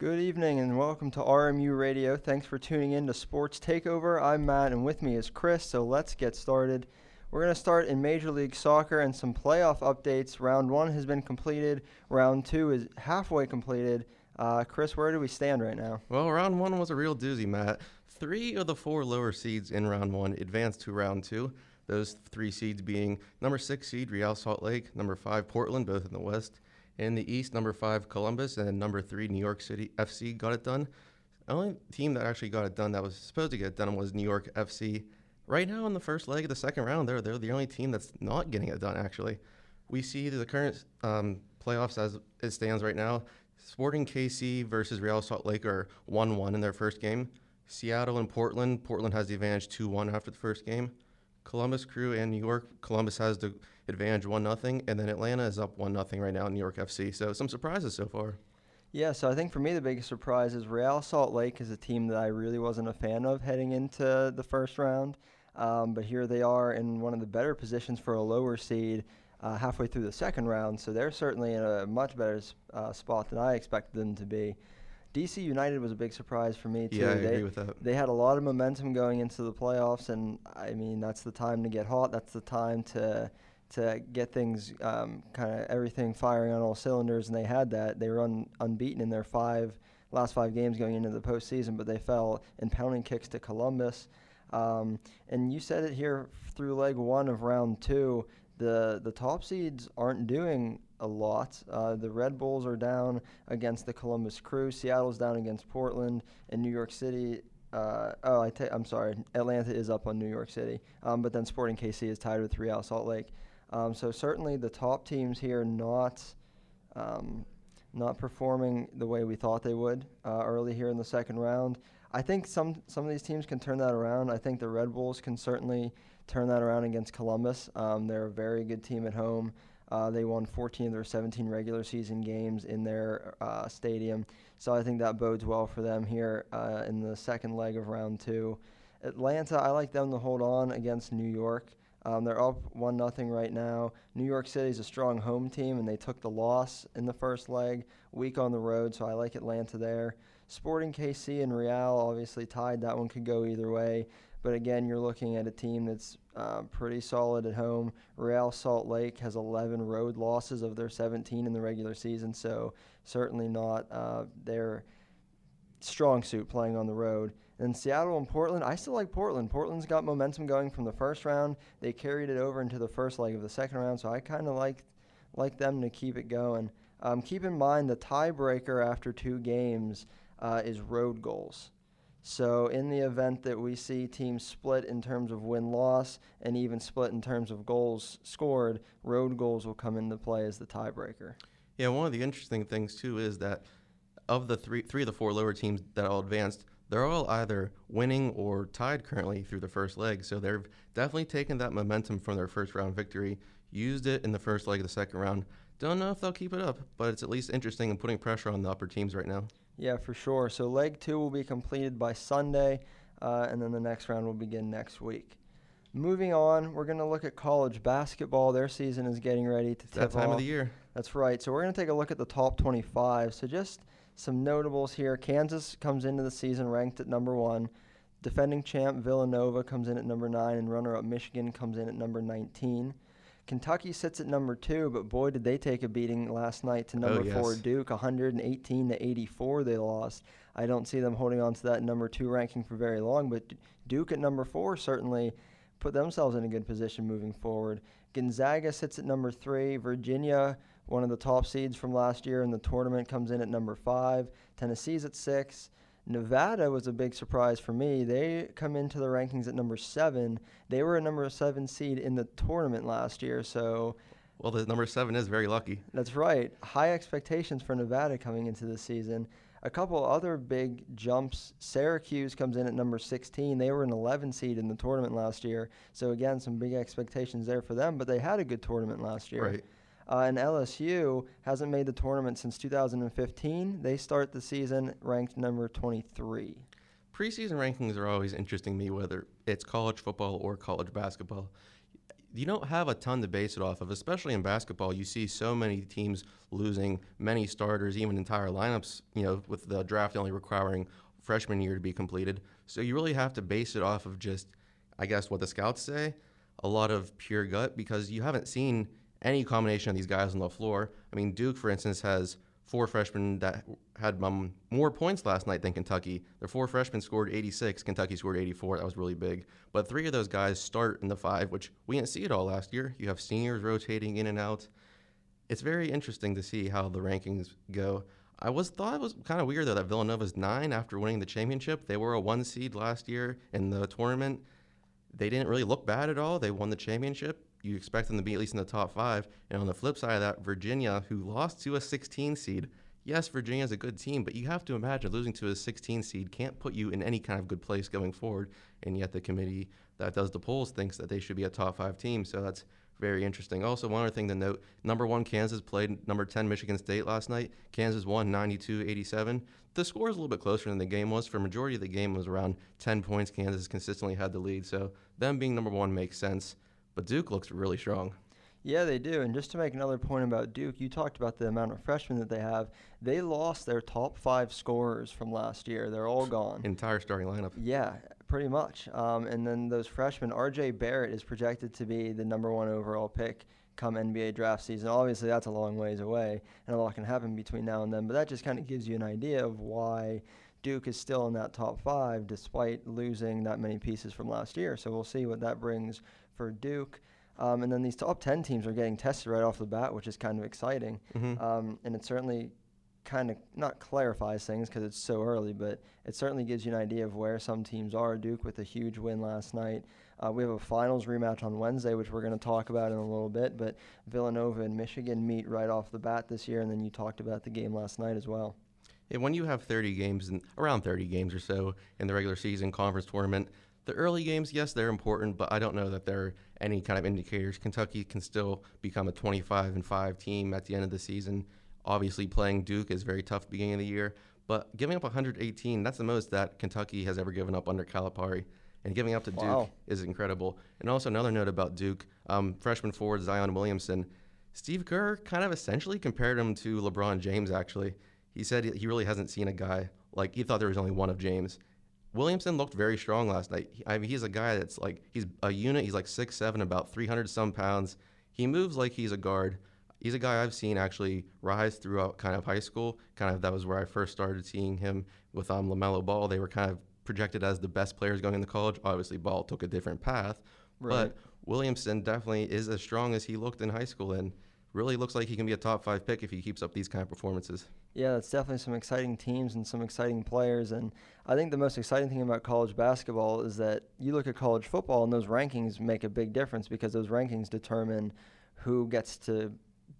Good evening and welcome to RMU Radio. Thanks for tuning in to Sports Takeover. I'm Matt and with me is Chris, so let's get started. We're going to start in Major League Soccer and some playoff updates. Round 1 has been completed. Round 2 is halfway completed. Chris, where do we stand right now? Well, round 1 was a real doozy, Matt. 3 of the 4 lower seeds in round 1 advanced to round 2. Those 3 seeds being number 6 seed Real Salt Lake, number 5 Portland, both in the West. In the East, number 5, Columbus, and number 3, New York City FC got it done. The only team that actually got it done that was supposed to get it done was New York FC. Right now, in the first leg of the second round, they're the only team that's not getting it done, actually. We see the current playoffs as it stands right now. Sporting KC versus Real Salt Lake are 1-1 in their first game. Seattle and Portland. Portland has the advantage 2-1 after the first game. Columbus Crew and New York. Columbus has the advantage 1-0, and then Atlanta is up 1-0 right now in New York FC. So some surprises so far. Yeah, so I think for me the biggest surprise is Real Salt Lake is a team that I really wasn't a fan of heading into the first round. But here they are in one of the better positions for a lower seed halfway through the second round. So they're certainly in a much better spot than I expected them to be. DC United was a big surprise for me, too. Yeah, I agree with that. They had a lot of momentum going into the playoffs, and, I mean, that's the time to get hot. That's the time to get things, kind of everything firing on all cylinders, and they had that. They were unbeaten in their last five games going into the postseason, but they fell in pounding kicks to Columbus. And you said it here through leg 1 of round 2. The top seeds aren't doing a lot. The Red Bulls are down against the Columbus Crew. Seattle's down against Portland and New York City. I'm sorry. Atlanta is up on New York City. But then Sporting KC is tied with Real Salt Lake. So certainly the top teams here not performing the way we thought they would early here in the second round. I think some of these teams can turn that around. I think the Red Bulls can certainly turn that around against Columbus. They're a very good team at home. They won 14 of their 17 regular season games in their stadium. So I think that bodes well for them here in the second leg of round 2. Atlanta, I like them to hold on against New York. They're up 1-0 right now. New York City's a strong home team, and they took the loss in the first leg, weak on the road, so I like Atlanta there. Sporting KC and Real obviously tied. That one could go either way. But again, you're looking at a team that's pretty solid at home. Real Salt Lake has 11 road losses of their 17 in the regular season, so certainly not their strong suit playing on the road. And Seattle and Portland, I still like Portland. Portland's got momentum going from the first round. They carried it over into the first leg of the second round, so I kind of like them to keep it going. Keep in mind the tiebreaker after 2 games is road goals. So in the event that we see teams split in terms of win-loss and even split in terms of goals scored, road goals will come into play as the tiebreaker. Yeah, one of the interesting things, too, is that of the three of the 4 lower teams that all advanced, they're all either winning or tied currently through the first leg. So they've definitely taken that momentum from their first-round victory, used it in the first leg of the second round. Don't know if they'll keep it up, but it's at least interesting and putting pressure on the upper teams right now. Yeah, for sure. So leg 2 will be completed by Sunday, and then the next round will begin next week. Moving on, we're going to look at college basketball. Their season is getting ready to tip off. That time of the year. That's right. So we're going to take a look at the top 25. So just some notables here. Kansas comes into the season ranked at number 1. Defending champ Villanova comes in at number 9, and runner-up Michigan comes in at number 19. Kentucky sits at number 2, but boy, did they take a beating last night to number 4 Duke, 118-84 they lost. I don't see them holding on to that number 2 ranking for very long, but Duke at number 4 certainly put themselves in a good position moving forward. Gonzaga sits at number 3. Virginia, one of the top seeds from last year in the tournament, comes in at number 5. Tennessee's at 6. Nevada was a big surprise for me. They come into the rankings at number 7. They were a number 7 seed in the tournament last year, so... Well, the number 7 is very lucky. That's right. High expectations for Nevada coming into this season. A couple other big jumps. Syracuse comes in at number 16. They were an 11 seed in the tournament last year, so again, some big expectations there for them, but they had a good tournament last year. Right. And LSU hasn't made the tournament since 2015. They start the season ranked number 23. Preseason rankings are always interesting to me, whether it's college football or college basketball. you don't have a ton to base it off of, especially in basketball. You see so many teams losing many starters, even entire lineups, you know, with the draft only requiring freshman year to be completed. So you really have to base it off of just, I guess, what the scouts say, a lot of pure gut, because you haven't seen any combination of these guys on the floor. I mean, Duke, for instance, has four freshmen that had more points last night than Kentucky. Their four freshmen scored 86. Kentucky scored 84. That was really big. But three of those guys start in the five, which we didn't see it all last year. You have seniors rotating in and out. It's very interesting to see how the rankings go. I thought it was kind of weird, though, that Villanova's 9 after winning the championship. They were a 1 seed last year in the tournament. They didn't really look bad at all. They won the championship. You expect them to be at least in the top 5. And on the flip side of that, Virginia, who lost to a 16 seed. Yes, Virginia's a good team, but you have to imagine losing to a 16 seed can't put you in any kind of good place going forward. And yet the committee that does the polls thinks that they should be a top 5 team. So that's very interesting. Also, one other thing to note, number 1 Kansas played number 10 Michigan State last night. Kansas won 92-87. The score is a little bit closer than the game was. For majority of the game, it was around 10 points. Kansas consistently had the lead. So them being number 1 makes sense. But Duke looks really strong. Yeah, they do. And just to make another point about Duke, you talked about the amount of freshmen that they have. They lost their top 5 scorers from last year. They're all gone. Entire starting lineup. Yeah, pretty much. And then those freshmen, R.J. Barrett is projected to be the number 1 overall pick come NBA draft season. Obviously, that's a long ways away, and a lot can happen between now and then. But that just kind of gives you an idea of why Duke is still in that top 5 despite losing that many pieces from last year. So we'll see what that brings for Duke. And then these top 10 teams are getting tested right off the bat, which is kind of exciting. Mm-hmm. And it certainly kind of not clarifies things because it's so early, but it certainly gives you an idea of where some teams are. Duke with a huge win last night. We have a finals rematch on Wednesday, which we're going to talk about in a little bit, but Villanova and Michigan meet right off the bat this year, and then you talked about the game last night as well. And when you have 30 games, and around 30 games or so in the regular season conference tournament, the early games, yes, they're important, but I don't know that they're any kind of indicators. Kentucky can still become a 25-5 team at the end of the season. Obviously, playing Duke is very tough at the beginning of the year, but giving up 118, that's the most that Kentucky has ever given up under Calipari, and giving up to Duke is incredible. And also another note about Duke, freshman forward Zion Williamson, Steve Kerr kind of essentially compared him to LeBron James, actually. He said he really hasn't seen a guy, like he thought there was only one of James. Williamson looked very strong last night. I mean, he's a guy that's like, he's a unit, he's like 6'7", about 300-some pounds. He moves like he's a guard. He's a guy I've seen actually rise throughout kind of high school. Kind of that was where I first started seeing him with LaMelo Ball. They were kind of projected as the best players going into college. Obviously, Ball took a different path. Right. But Williamson definitely is as strong as he looked in high school and really looks like he can be a top 5 pick if he keeps up these kind of performances. Yeah, that's definitely some exciting teams and some exciting players. And I think the most exciting thing about college basketball is that you look at college football and those rankings make a big difference because those rankings determine who gets to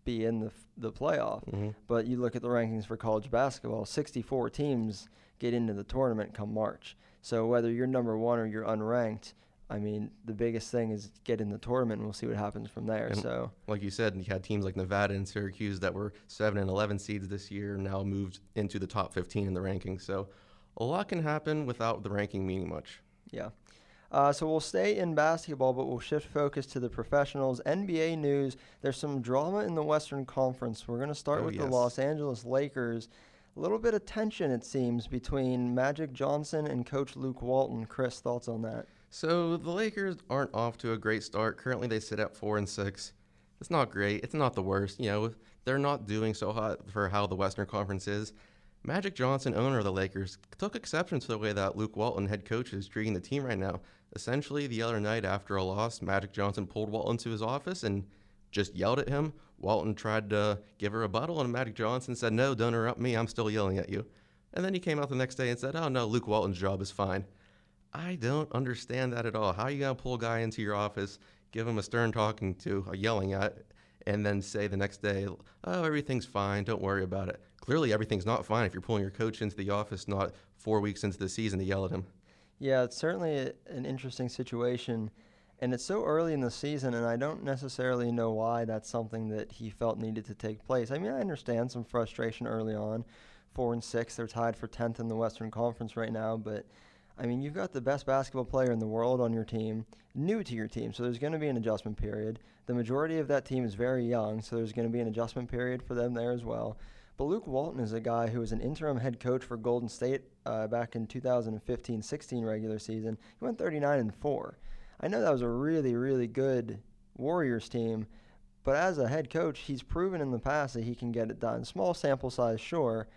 be in the playoff. Mm-hmm. But you look at the rankings for college basketball, 64 teams get into the tournament come March. So whether you're number 1 or you're unranked, I mean, the biggest thing is get in the tournament, and we'll see what happens from there. And so, like you said, you had teams like Nevada and Syracuse that were 7 and 11 seeds this year and now moved into the top 15 in the rankings. So a lot can happen without the ranking meaning much. Yeah. So we'll stay in basketball, but we'll shift focus to the professionals. NBA news, there's some drama in the Western Conference. We're going to start with the Los Angeles Lakers. A little bit of tension, it seems, between Magic Johnson and coach Luke Walton. Chris, thoughts on that? So the Lakers aren't off to a great start. Currently, they sit at 4-6. It's not great. It's not the worst. You know, they're not doing so hot for how the Western Conference is. Magic Johnson, owner of the Lakers, took exception to the way that Luke Walton, head coach, is treating the team right now. Essentially, the other night after a loss, Magic Johnson pulled Walton to his office and just yelled at him. Walton tried to give a rebuttal, and Magic Johnson said, "No, don't interrupt me. I'm still yelling at you." And then he came out the next day and said, "Oh, no, Luke Walton's job is fine." I don't understand that at all. How are you going to pull a guy into your office, give him a stern talking to, a yelling at, and then say the next day, "Oh, everything's fine, don't worry about it"? Clearly everything's not fine if you're pulling your coach into the office not 4 weeks into the season to yell at him. Yeah, it's certainly an interesting situation, and it's so early in the season, and I don't necessarily know why that's something that he felt needed to take place. I mean, I understand some frustration early on. 4-6, they're tied for 10th in the Western Conference right now, but I mean, you've got the best basketball player in the world on your team, new to your team, so there's going to be an adjustment period. The majority of that team is very young, so there's going to be an adjustment period for them there as well. But Luke Walton is a guy who was an interim head coach for Golden State back in 2015-16 regular season. He went 39-4. I know that was a really, really good Warriors team, but as a head coach, he's proven in the past that he can get it done. Small sample size, sure.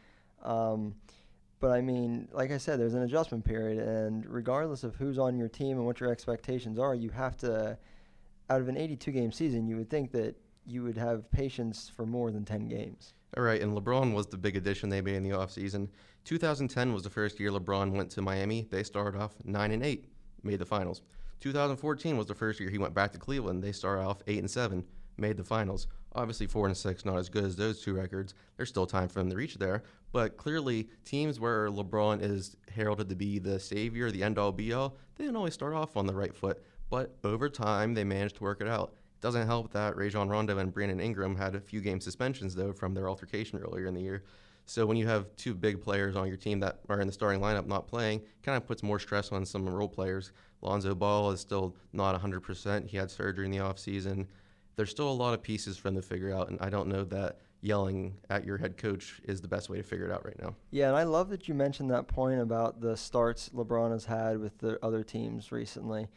But, I mean, like I said, there's an adjustment period, and regardless of who's on your team and what your expectations are, you have to, out of an 82-game season, you would think that you would have patience for more than 10 games. All right, and LeBron was the big addition they made in the offseason. 2010 was the first year LeBron went to Miami. They started off 9-8, made the finals. 2014 was the first year he went back to Cleveland. They started off 8-7, made the finals. Obviously, 4-6, not as good as those two records. There's still time for him to reach there. But clearly, teams where LeBron is heralded to be the savior, the end-all, be-all, they didn't always start off on the right foot. But over time, they managed to work it out. It doesn't help that Rajon Rondo and Brandon Ingram had a few game suspensions, though, from their altercation earlier in the year. So when you have two big players on your team that are in the starting lineup not playing, it kind of puts more stress on some role players. Lonzo Ball is still not 100%. He had surgery in the offseason. There's still a lot of pieces for them to figure out, and I don't know that yelling at your head coach is the best way to figure it out right now. Yeah, and I love that you mentioned that point about the starts LeBron has had with the other teams recently,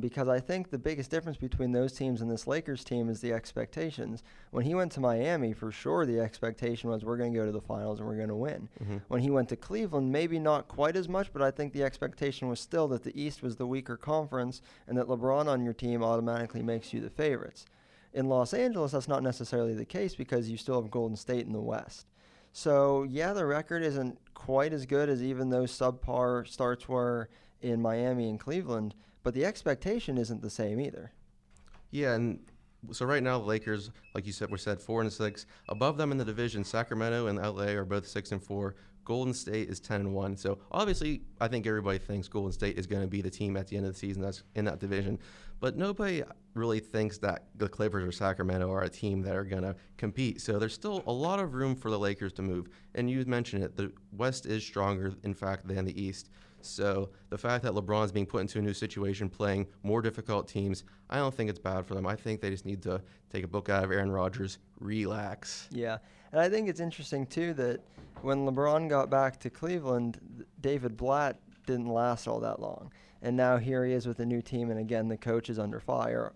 because I think the biggest difference between those teams and this Lakers team is the expectations. When he went to Miami, for sure the expectation was we're going to go to the finals and we're going to win. Mm-hmm. When he went to Cleveland, maybe not quite as much, but I think the expectation was still that the East was the weaker conference and that LeBron on your team automatically makes you the favorites. In Los Angeles, that's not necessarily the case because you still have Golden State in the West. So, yeah, the record isn't quite as good as even those subpar starts were in Miami and Cleveland, but the expectation isn't the same either. Yeah, and so right now the Lakers, like you said, 4-6. Above them in the division, Sacramento and LA are both 6-4. Golden State is 10-1. So obviously, I think everybody thinks Golden State is going to be the team at the end of the season that's in that division. But nobody really thinks that the Clippers or Sacramento are a team that are going to compete. So there's still a lot of room for the Lakers to move. And you mentioned it, the West is stronger, in fact, than the East. So the fact that LeBron's being put into a new situation, playing more difficult teams, I don't think it's bad for them. I think they just need to take a book out of Aaron Rodgers, relax. Yeah, and I think it's interesting, too, that when LeBron got back to Cleveland, David Blatt didn't last all that long. And now here he is with a new team, and again, the coach is under fire.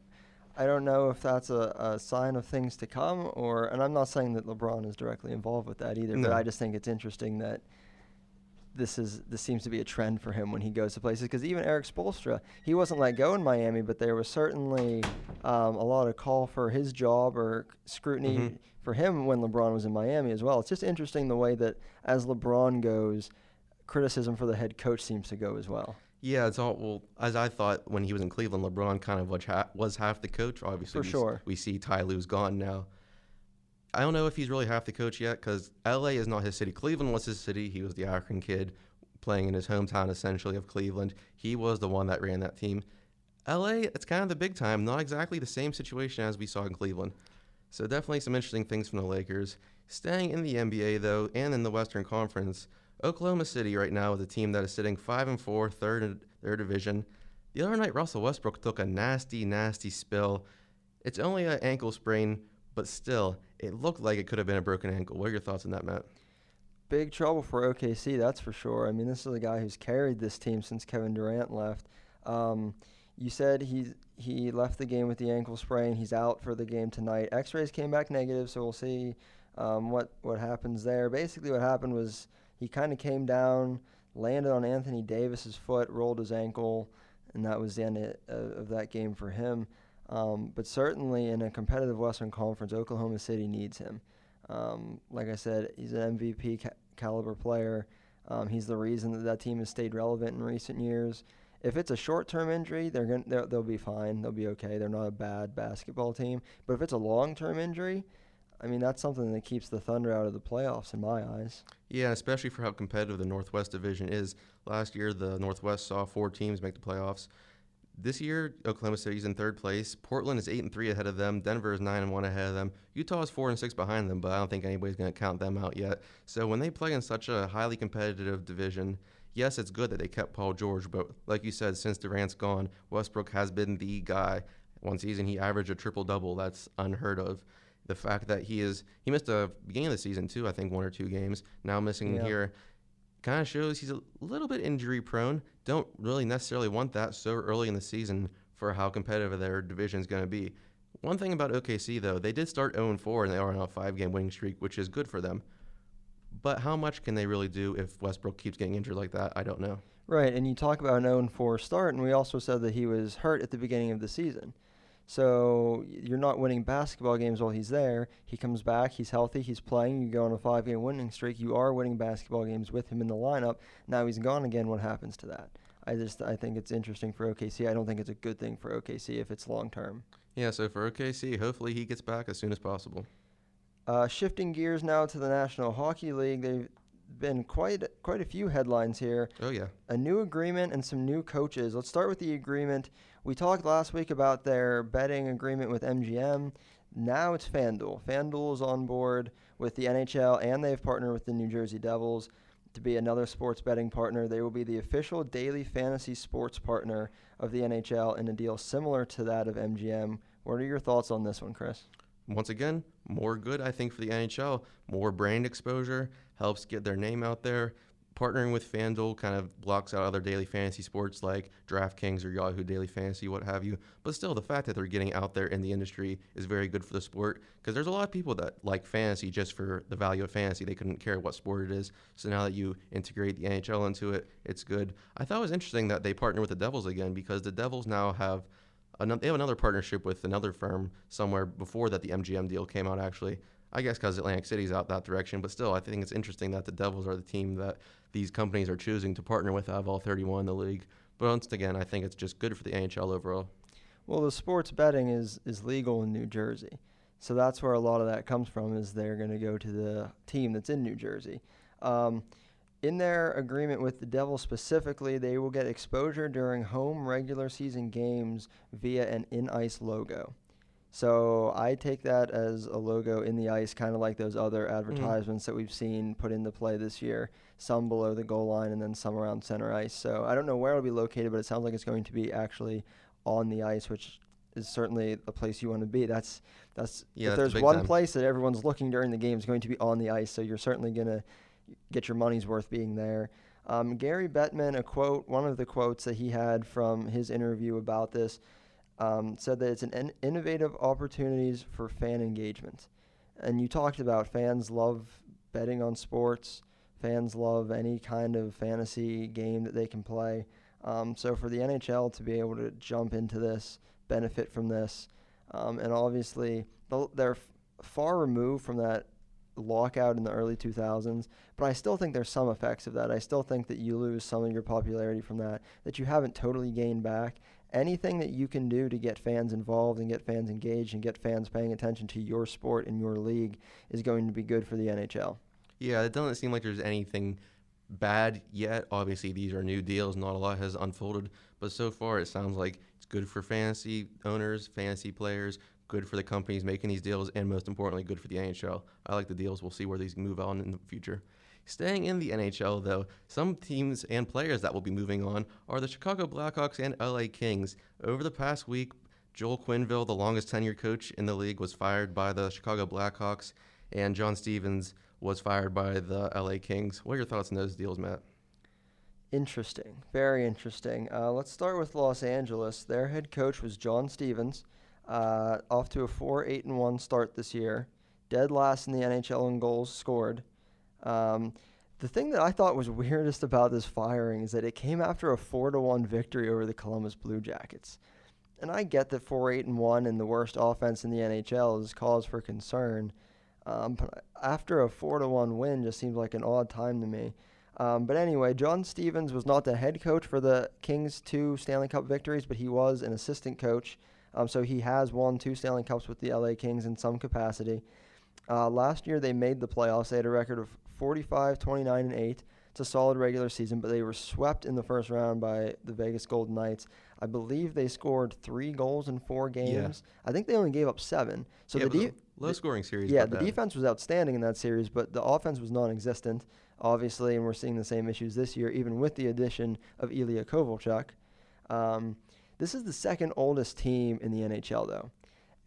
I don't know if that's a sign of things to come, or, and I'm not saying that LeBron is directly involved with that either, but I just think it's interesting that this seems to be a trend for him when he goes to places, because even Eric Spoelstra, he wasn't let go in Miami, but there was certainly a lot of call for his job or scrutiny for him when LeBron was in Miami as well. It's just interesting the way that as LeBron goes, criticism for the head coach seems to go as well. Yeah, it's all, well, as I thought when he was in Cleveland, LeBron kind of was half the coach. Obviously, we see Ty Lue's gone now. I don't know if he's really half the coach yet, because LA is not his city. Cleveland was his city. He was the Akron kid playing in his hometown, essentially, of Cleveland. He was the one that ran that team. LA, it's kind of the big time, not exactly the same situation as we saw in Cleveland. So definitely some interesting things from the Lakers. Staying in the NBA, though, and in the Western Conference, Oklahoma City right now is a team that is sitting 5-4, third in their division. The other night, Russell Westbrook took a nasty, nasty spill. It's only an ankle sprain, but still, it looked like it could have been a broken ankle. What are your thoughts on that, Matt? Big trouble for OKC, that's for sure. I mean, this is a guy who's carried this team since Kevin Durant left. You said he left the game with the ankle sprain. He's out for the game tonight. X-rays came back negative, so we'll see what happens there. Basically what happened was he kind of came down, landed on Anthony Davis's foot, rolled his ankle, and that was the end of that game for him. But certainly in a competitive Western Conference, Oklahoma City needs him. Like I said, he's an MVP caliber player. He's the reason that team has stayed relevant in recent years. If it's a short-term injury, they'll be fine. They'll be okay. They're not a bad basketball team. But if it's a long-term injury, I mean, that's something that keeps the Thunder out of the playoffs in my eyes. Yeah, especially for how competitive the Northwest Division is. Last year, the Northwest saw 4 teams make the playoffs. This year, Oklahoma City's in third place. Portland is 8-3 ahead of them. Denver is 9-1 ahead of them. Utah is 4-6 behind them, but I don't think anybody's going to count them out yet. So when they play in such a highly competitive division, yes, it's good that they kept Paul George, but like you said, since Durant's gone, Westbrook has been the guy. One season he averaged a triple-double. That's unheard of. The fact that he missed a beginning of the season too, I think one or two games, now missing here, kind of shows he's a little bit injury prone. Don't really necessarily want that so early in the season for how competitive their division is going to be. One thing about OKC, though, they did start 0-4, and they are on a 5-game winning streak, which is good for them. But how much can they really do if Westbrook keeps getting injured like that? I don't know. Right, and you talk about an 0-4 start, and we also said that he was hurt at the beginning of the season. So you're not winning basketball games while he's there. He comes back, he's healthy, he's playing, you go on a 5-game winning streak. You are winning basketball games with him in the lineup. Now he's gone again. What happens to that? I think it's interesting for OKC. I don't think it's a good thing for OKC if it's long-term. Yeah, so for OKC, hopefully he gets back as soon as possible. Shifting gears now to the National Hockey League, they've been quite a few headlines here. Oh, yeah. A new agreement and some new coaches. Let's start with the agreement. We talked last week about their betting agreement with MGM. Now it's FanDuel. FanDuel is on board with the NHL, and they've partnered with the New Jersey Devils to be another sports betting partner. They will be the official daily fantasy sports partner of the NHL in a deal similar to that of MGM. What are your thoughts on this one, Chris? Once again, more good, I think, for the NHL. More brand exposure, helps get their name out there. Partnering with FanDuel kind of blocks out other daily fantasy sports like DraftKings or Yahoo Daily Fantasy, what have you. But still, the fact that they're getting out there in the industry is very good for the sport, because there's a lot of people that like fantasy just for the value of fantasy. They couldn't care what sport it is. So now that you integrate the NHL into it, it's good. I thought it was interesting that they partner with the Devils again, because the Devils now have another partnership with another firm somewhere before that the MGM deal came out, actually. I guess because Atlantic City's out that direction, but still, I think it's interesting that the Devils are the team that these companies are choosing to partner with out of all 31 in the league. But once again, I think it's just good for the NHL overall. Well, the sports betting is legal in New Jersey, so that's where a lot of that comes from, is they're going to go to the team that's in New Jersey. In their agreement with the Devils specifically, they will get exposure during home regular season games via an in-ice logo. So I take that as a logo in the ice, kind of like those other advertisements that we've seen put into play this year, some below the goal line and then some around center ice. So I don't know where it'll be located, but it sounds like it's going to be actually on the ice, which is certainly a place you want to be. If there's one place that everyone's looking during the game, is going to be on the ice, so you're certainly going to get your money's worth being there. Gary Bettman, one of the quotes that he had from his interview about this, said that it's an innovative opportunities for fan engagement. And you talked about fans love betting on sports. Fans love any kind of fantasy game that they can play. So for the NHL to be able to jump into this, benefit from this, and obviously they're far removed from that lockout in the early 2000s, but I still think there's some effects of that. I still think that you lose some of your popularity from that you haven't totally gained back. Anything that you can do to get fans involved and get fans engaged and get fans paying attention to your sport and your league is going to be good for the NHL. Yeah, it doesn't seem like there's anything bad yet. Obviously, these are new deals. Not a lot has unfolded, but so far it sounds like it's good for fantasy owners, fantasy players, good for the companies making these deals, and most importantly, good for the NHL. I like the deals. We'll see where these move on in the future. Staying in the NHL, though, some teams and players that will be moving on are the Chicago Blackhawks and LA Kings. Over the past week, Joel Quenneville, the longest-tenured coach in the league, was fired by the Chicago Blackhawks, and John Stevens was fired by the LA Kings. What are your thoughts on those deals, Matt? Interesting. Very interesting. Let's start with Los Angeles. Their head coach was John Stevens, off to a 4-8-1 start this year, dead last in the NHL in goals scored. The thing that I thought was weirdest about this firing is that it came after a 4-1 victory over the Columbus Blue Jackets. And I get that 4-8-1 and the worst offense in the NHL is cause for concern. But after a 4-1 win just seems like an odd time to me. But anyway, John Stevens was not the head coach for the Kings' 2 Stanley Cup victories, but he was an assistant coach. So he has won 2 Stanley Cups with the LA Kings in some capacity. Last year they made the playoffs. They had a record of 45, 29, and 8. It's a solid regular season, but they were swept in the first round by the Vegas Golden Knights. I believe they scored 3 goals in 4 games. Yeah. I think they only gave up 7. So yeah, the Low-scoring series. Yeah, the defense was outstanding in that series, but the offense was non-existent, obviously, and we're seeing the same issues this year, even with the addition of Ilya Kovalchuk. This is the second oldest team in the NHL, though.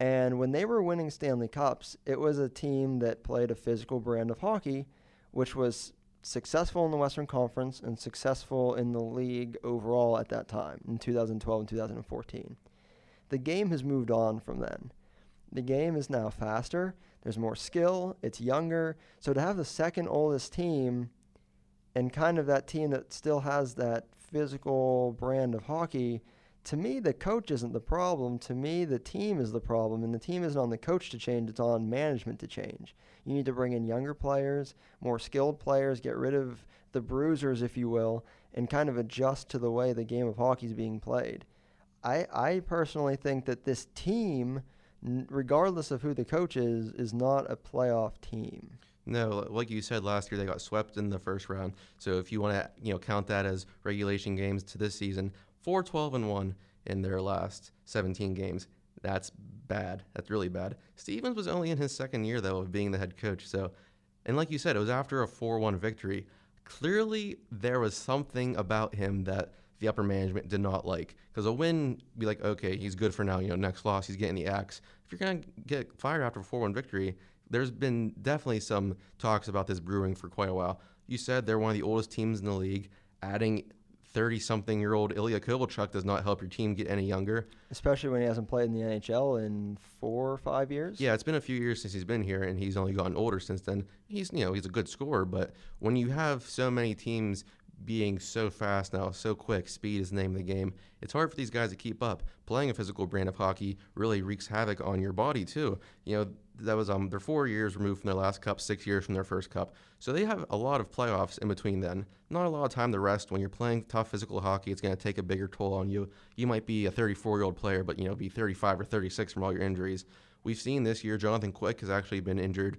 And when they were winning Stanley Cups, it was a team that played a physical brand of hockey, which was successful in the Western Conference and successful in the league overall at that time, in 2012 and 2014. The game has moved on from then. The game is now faster. There's more skill. It's younger. So to have the second oldest team and kind of that team that still has that physical brand of hockey, to me, the coach isn't the problem. To me, the team is the problem, and the team isn't on the coach to change. It's on management to change. You need to bring in younger players, more skilled players, get rid of the bruisers, if you will, and kind of adjust to the way the game of hockey is being played. I personally think that this team, regardless of who the coach is not a playoff team. No, like you said, last year they got swept in the first round. So if you want to, count that as regulation games to this season, 4-12-1 in their last 17 games. That's bad. That's really bad. Stevens was only in his second year, though, of being the head coach. So, and like you said, it was after a 4-1 victory. Clearly, there was something about him that the upper management did not like. Because a win, be like, okay, he's good for now. Next loss, he's getting the axe. If you're going to get fired after a 4-1 victory, there's been definitely some talks about this brewing for quite a while. You said they're one of the oldest teams in the league. Adding 30-something-year-old Ilya Kovalchuk does not help your team get any younger. Especially when he hasn't played in the NHL in 4 or 5 years. Yeah, it's been a few years since he's been here, and he's only gotten older since then. He's, he's a good scorer, but when you have so many teams being so fast now, so quick, speed is the name of the game, it's hard for these guys to keep up. Playing a physical brand of hockey really wreaks havoc on your body, too. That was they're 4 years removed from their last cup, 6 years from their first cup. So they have a lot of playoffs in between then. Not a lot of time to rest. When you're playing tough physical hockey, it's going to take a bigger toll on you. You might be a 34-year-old player, but, be 35 or 36 from all your injuries. We've seen this year Jonathan Quick has actually been injured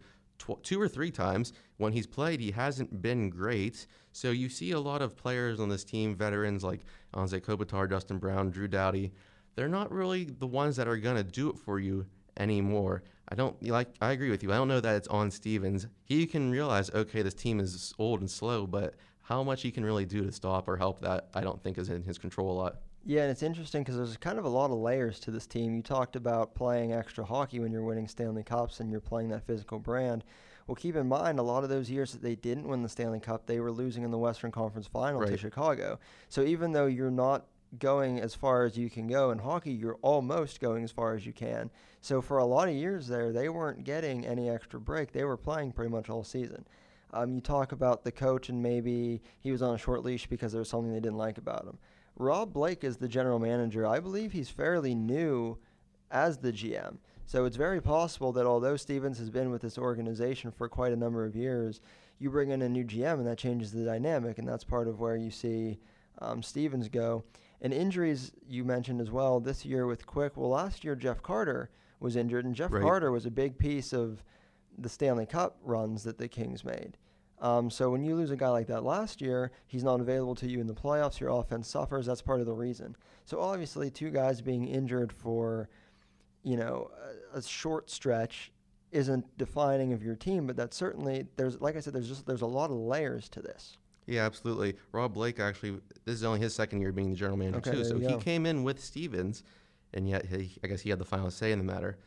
two or three times. When he's played, he hasn't been great. So you see a lot of players on this team, veterans like Anze Kopitar, Dustin Brown, Drew Doughty. They're not really the ones that are going to do it for you anymore. I agree with you. I don't know that it's on Stevens. He can realize, okay, this team is old and slow, but how much he can really do to stop or help that, I don't think is in his control a lot. Yeah, and it's interesting because there's kind of a lot of layers to this team. You talked about playing extra hockey when you're winning Stanley Cups and you're playing that physical brand. Well, keep in mind, a lot of those years that they didn't win the Stanley Cup, they were losing in the Western Conference Final to Chicago. So even though you're not going as far as you can go in hockey, you're almost going as far as you can. So for a lot of years there, they weren't getting any extra break. They were playing pretty much all season. You talk about the coach, and maybe he was on a short leash because there was something they didn't like about him. Rob Blake is the general manager. I believe he's fairly new as the GM. So it's very possible that although Stevens has been with this organization for quite a number of years, you bring in a new GM and that changes the dynamic, and that's part of where you see Stevens go. And injuries you mentioned as well this year with Quick. Well, last year Jeff Carter was injured, and Jeff Carter was a big piece of the Stanley Cup runs that the Kings made. So when you lose a guy like that last year, he's not available to you in the playoffs. Your offense suffers. That's part of the reason. So obviously two guys being injured for, a short stretch isn't defining of your team, but that certainly there's a lot of layers to this. Yeah, absolutely. Rob Blake, actually, this is only his second year being the general manager, too. So he came in with Stevens, and yet I guess he had the final say in the matter.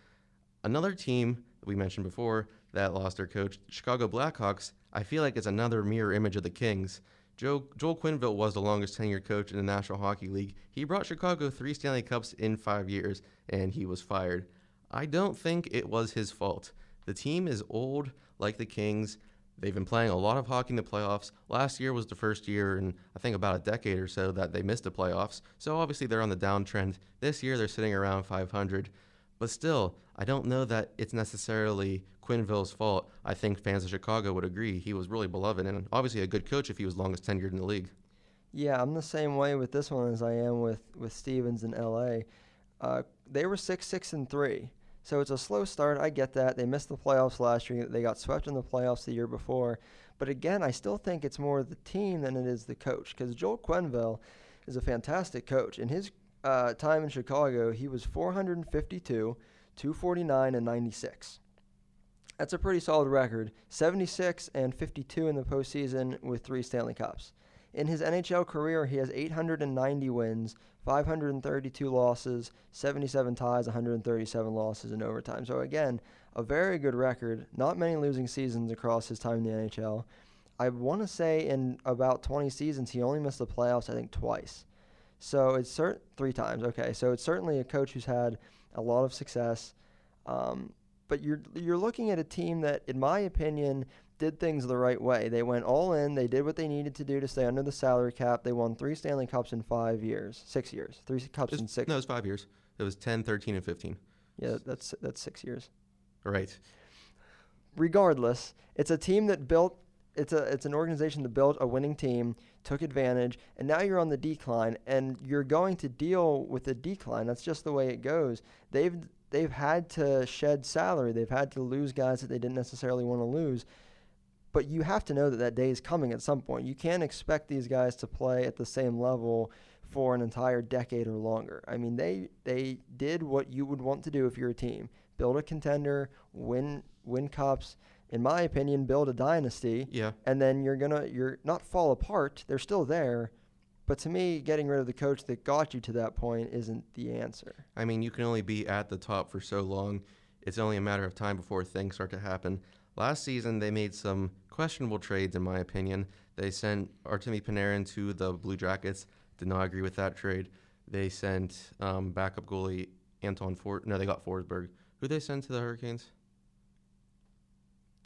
Another team that we mentioned before that lost their coach, Chicago Blackhawks, I feel like it's another mirror image of the Kings. Joel Quenneville was the longest-tenured coach in the National Hockey League. He brought Chicago 3 Stanley Cups in 5 years, and he was fired. I don't think it was his fault. The team is old like the Kings. They've been playing a lot of hockey in the playoffs. Last year was the first year in, I think, about a decade or so that they missed the playoffs. So obviously they're on the downtrend. This year they're sitting around 500. But still, I don't know that it's necessarily Quenneville's fault. I think fans of Chicago would agree. He was really beloved and obviously a good coach if he was longest tenured in the league. Yeah, I'm the same way with this one as I am with Stevens in L.A. They were 6-6-3. So it's a slow start. I get that. They missed the playoffs last year. They got swept in the playoffs the year before. But again, I still think it's more the team than it is the coach, because Joel Quenneville is a fantastic coach. In his time in Chicago, he was .452, .249, and .96. That's a pretty solid record, 76 and 52 in the postseason with 3 Stanley Cups. In his NHL career, he has 890 wins, 532 losses, 77 ties, 137 losses in overtime. So again, a very good record, not many losing seasons across his time in the NHL. I want to say in about 20 seasons, he only missed the playoffs, I think, twice. So it's three times, okay. So it's certainly a coach who's had a lot of success. But you're looking at a team that, in my opinion, did things the right way. They went all in. They did what they needed to do to stay under the salary cap. They won 3 Stanley Cups in 5 years. 6 years. 3 cups in 6. No, it was 5 years. It was 10, 13, and 15. Yeah, that's 6 years. Right. Regardless, it's a team that built – it's an organization that built a winning team, took advantage, and now you're on the decline, and you're going to deal with the decline. That's just the way it goes. They've had to shed salary. They've had to lose guys that they didn't necessarily want to lose. But you have to know that that day is coming at some point. You can't expect these guys to play at the same level for an entire decade or longer. I mean, they did what you would want to do if you're a team. Build a contender, win cups. In my opinion, build a dynasty. Yeah. And then you're not fall apart. They're still there. But to me, getting rid of the coach that got you to that point isn't the answer. I mean, you can only be at the top for so long. It's only a matter of time before things start to happen. Last season, they made some questionable trades, in my opinion. They sent Artemi Panarin to the Blue Jackets. Did not agree with that trade. They sent backup goalie Anton Fort. No, they got Forsberg. Who they sent to the Hurricanes?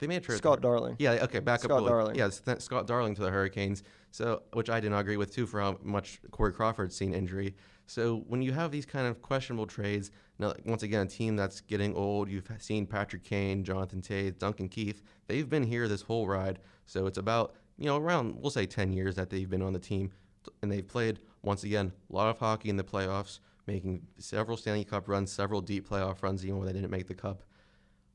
They made a trade. Scott Darling. Yeah, okay, backup goalie. Scott Darling. Yeah, sent Scott Darling to the Hurricanes, so which I did not agree with, too, for how much Corey Crawford's seen injury. So when you have these kind of questionable trades, now, once again, a team that's getting old, you've seen Patrick Kane, Jonathan Toews, Duncan Keith. They've been here this whole ride. So it's about, around, we'll say 10 years that they've been on the team. And they've played, once again, a lot of hockey in the playoffs, making several Stanley Cup runs, several deep playoff runs, even when they didn't make the Cup.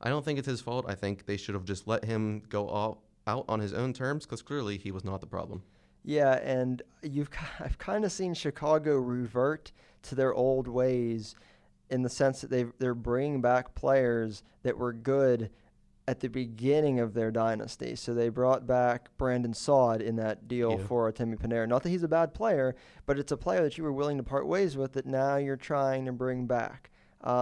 I don't think it's his fault. I think they should have just let him go all out on his own terms because clearly he was not the problem. Yeah, and I've kind of seen Chicago revert to their old ways in the sense that they're bringing back players that were good at the beginning of their dynasty. So they brought back Brandon Saad in that deal for Artemi Panarin. Not that he's a bad player, but it's a player that you were willing to part ways with that now you're trying to bring back.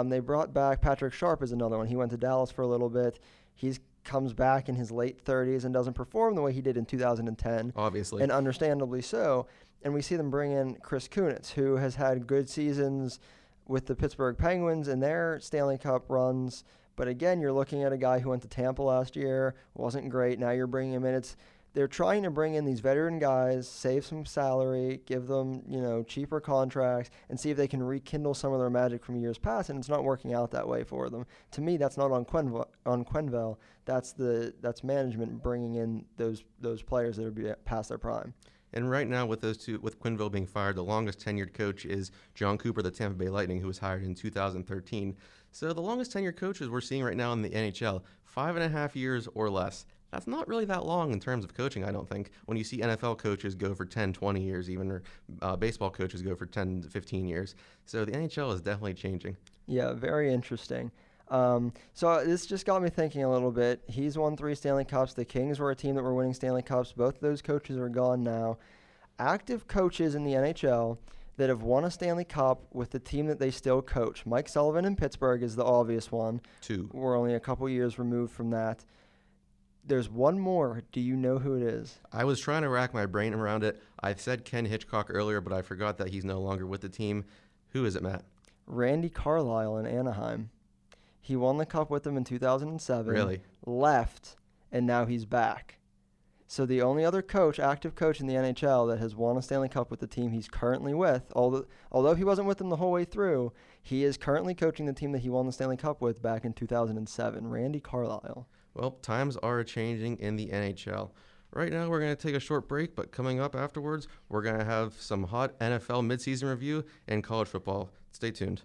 They brought back Patrick Sharp as another one. He went to Dallas for a little bit. He comes back in his late 30s and doesn't perform the way he did in 2010. Obviously. And understandably so. And we see them bring in Chris Kunitz, who has had good seasons with the Pittsburgh Penguins and their Stanley Cup runs. But again, you're looking at a guy who went to Tampa last year, wasn't great. Now you're bringing him in. They're trying to bring in these veteran guys, save some salary, give them, cheaper contracts, and see if they can rekindle some of their magic from years past, and it's not working out that way for them. To me, that's not on Quenneville. That's management bringing in those players that are past their prime. And right now with those two, with Quenneville being fired, the longest tenured coach is John Cooper, the Tampa Bay Lightning, who was hired in 2013. So the longest tenured coaches we're seeing right now in the NHL, 5.5 years or less. That's not really that long in terms of coaching, I don't think. When you see NFL coaches go for 10, 20 years even, or baseball coaches go for 10 to 15 years. So the NHL is definitely changing. Yeah, very interesting. So this just got me thinking a little bit. He's won 3 Stanley Cups. The Kings were a team that were winning Stanley Cups. Both of those coaches are gone now. Active coaches in the NHL that have won a Stanley Cup with the team that they still coach. Mike Sullivan in Pittsburgh is the obvious one. 2. We're only a couple years removed from that. There's one more. Do you know who it is? I was trying to rack my brain around it. I said Ken Hitchcock earlier, but I forgot that he's no longer with the team. Who is it, Matt? Randy Carlyle in Anaheim. He won the Cup with them in 2007. Really? Left, and now he's back. So the only other active coach in the NHL that has won a Stanley Cup with the team he's currently with, although he wasn't with them the whole way through, he is currently coaching the team that he won the Stanley Cup with back in 2007, Randy Carlyle. Well, times are changing in the NHL. Right now, we're going to take a short break, but coming up afterwards, we're going to have some hot NFL midseason review and college football. Stay tuned.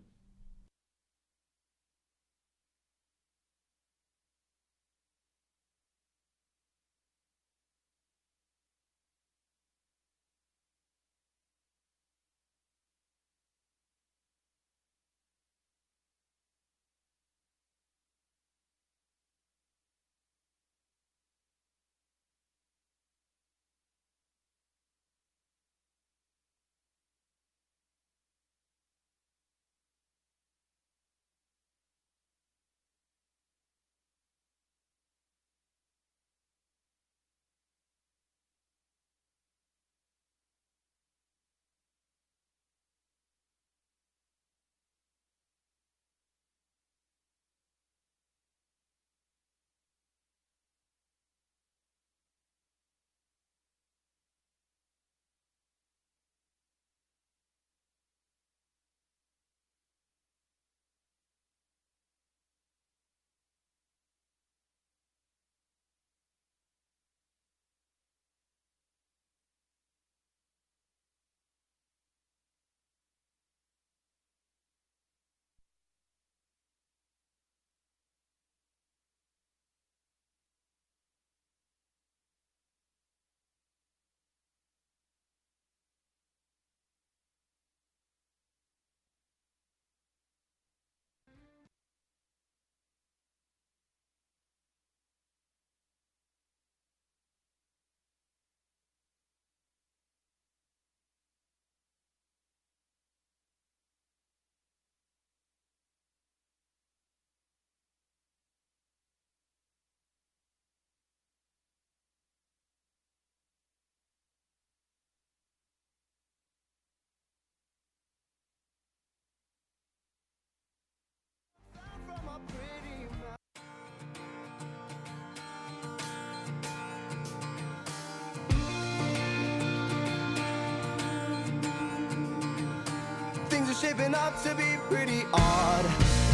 shaping up to be pretty odd.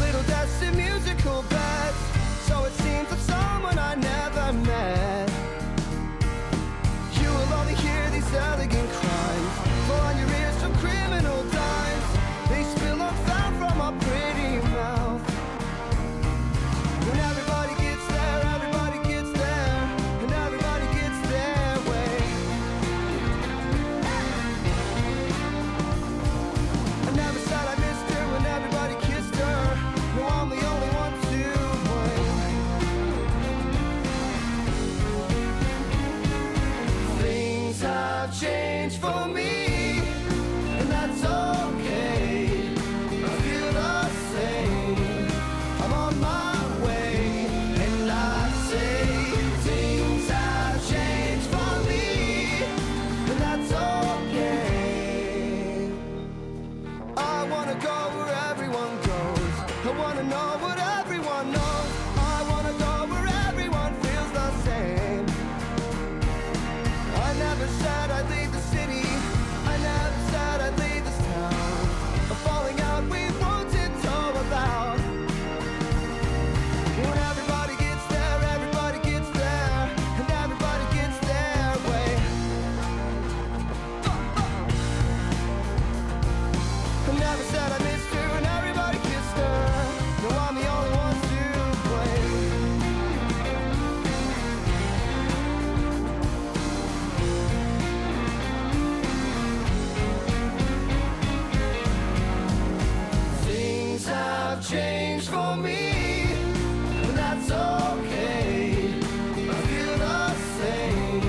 Little deaths in musical beds, so it seems of someone I never met. You will only hear these elegant crimes, blow on your ears from criminal dimes. They spill up foul from our pretty mouth. When everybody gets there, and everybody gets their way. I never said I missed her when everybody kissed her. No, I'm the only one to blame. Things have changed for me, and that's okay. I feel the same. I'm on my way, and I say things have changed for me, and that's okay. I wanna go where everyone goes. I wanna know what everyone knows. I wanna go where everyone feels the same. I never said I'd leave the city. I never said I'd leave this town. A falling out we won't tiptoe about. When everybody gets there, and everybody gets their way. I never said I missed her, and everybody kissed her. No, I'm the only one to blame. Things have changed for me, but that's okay. I feel the same.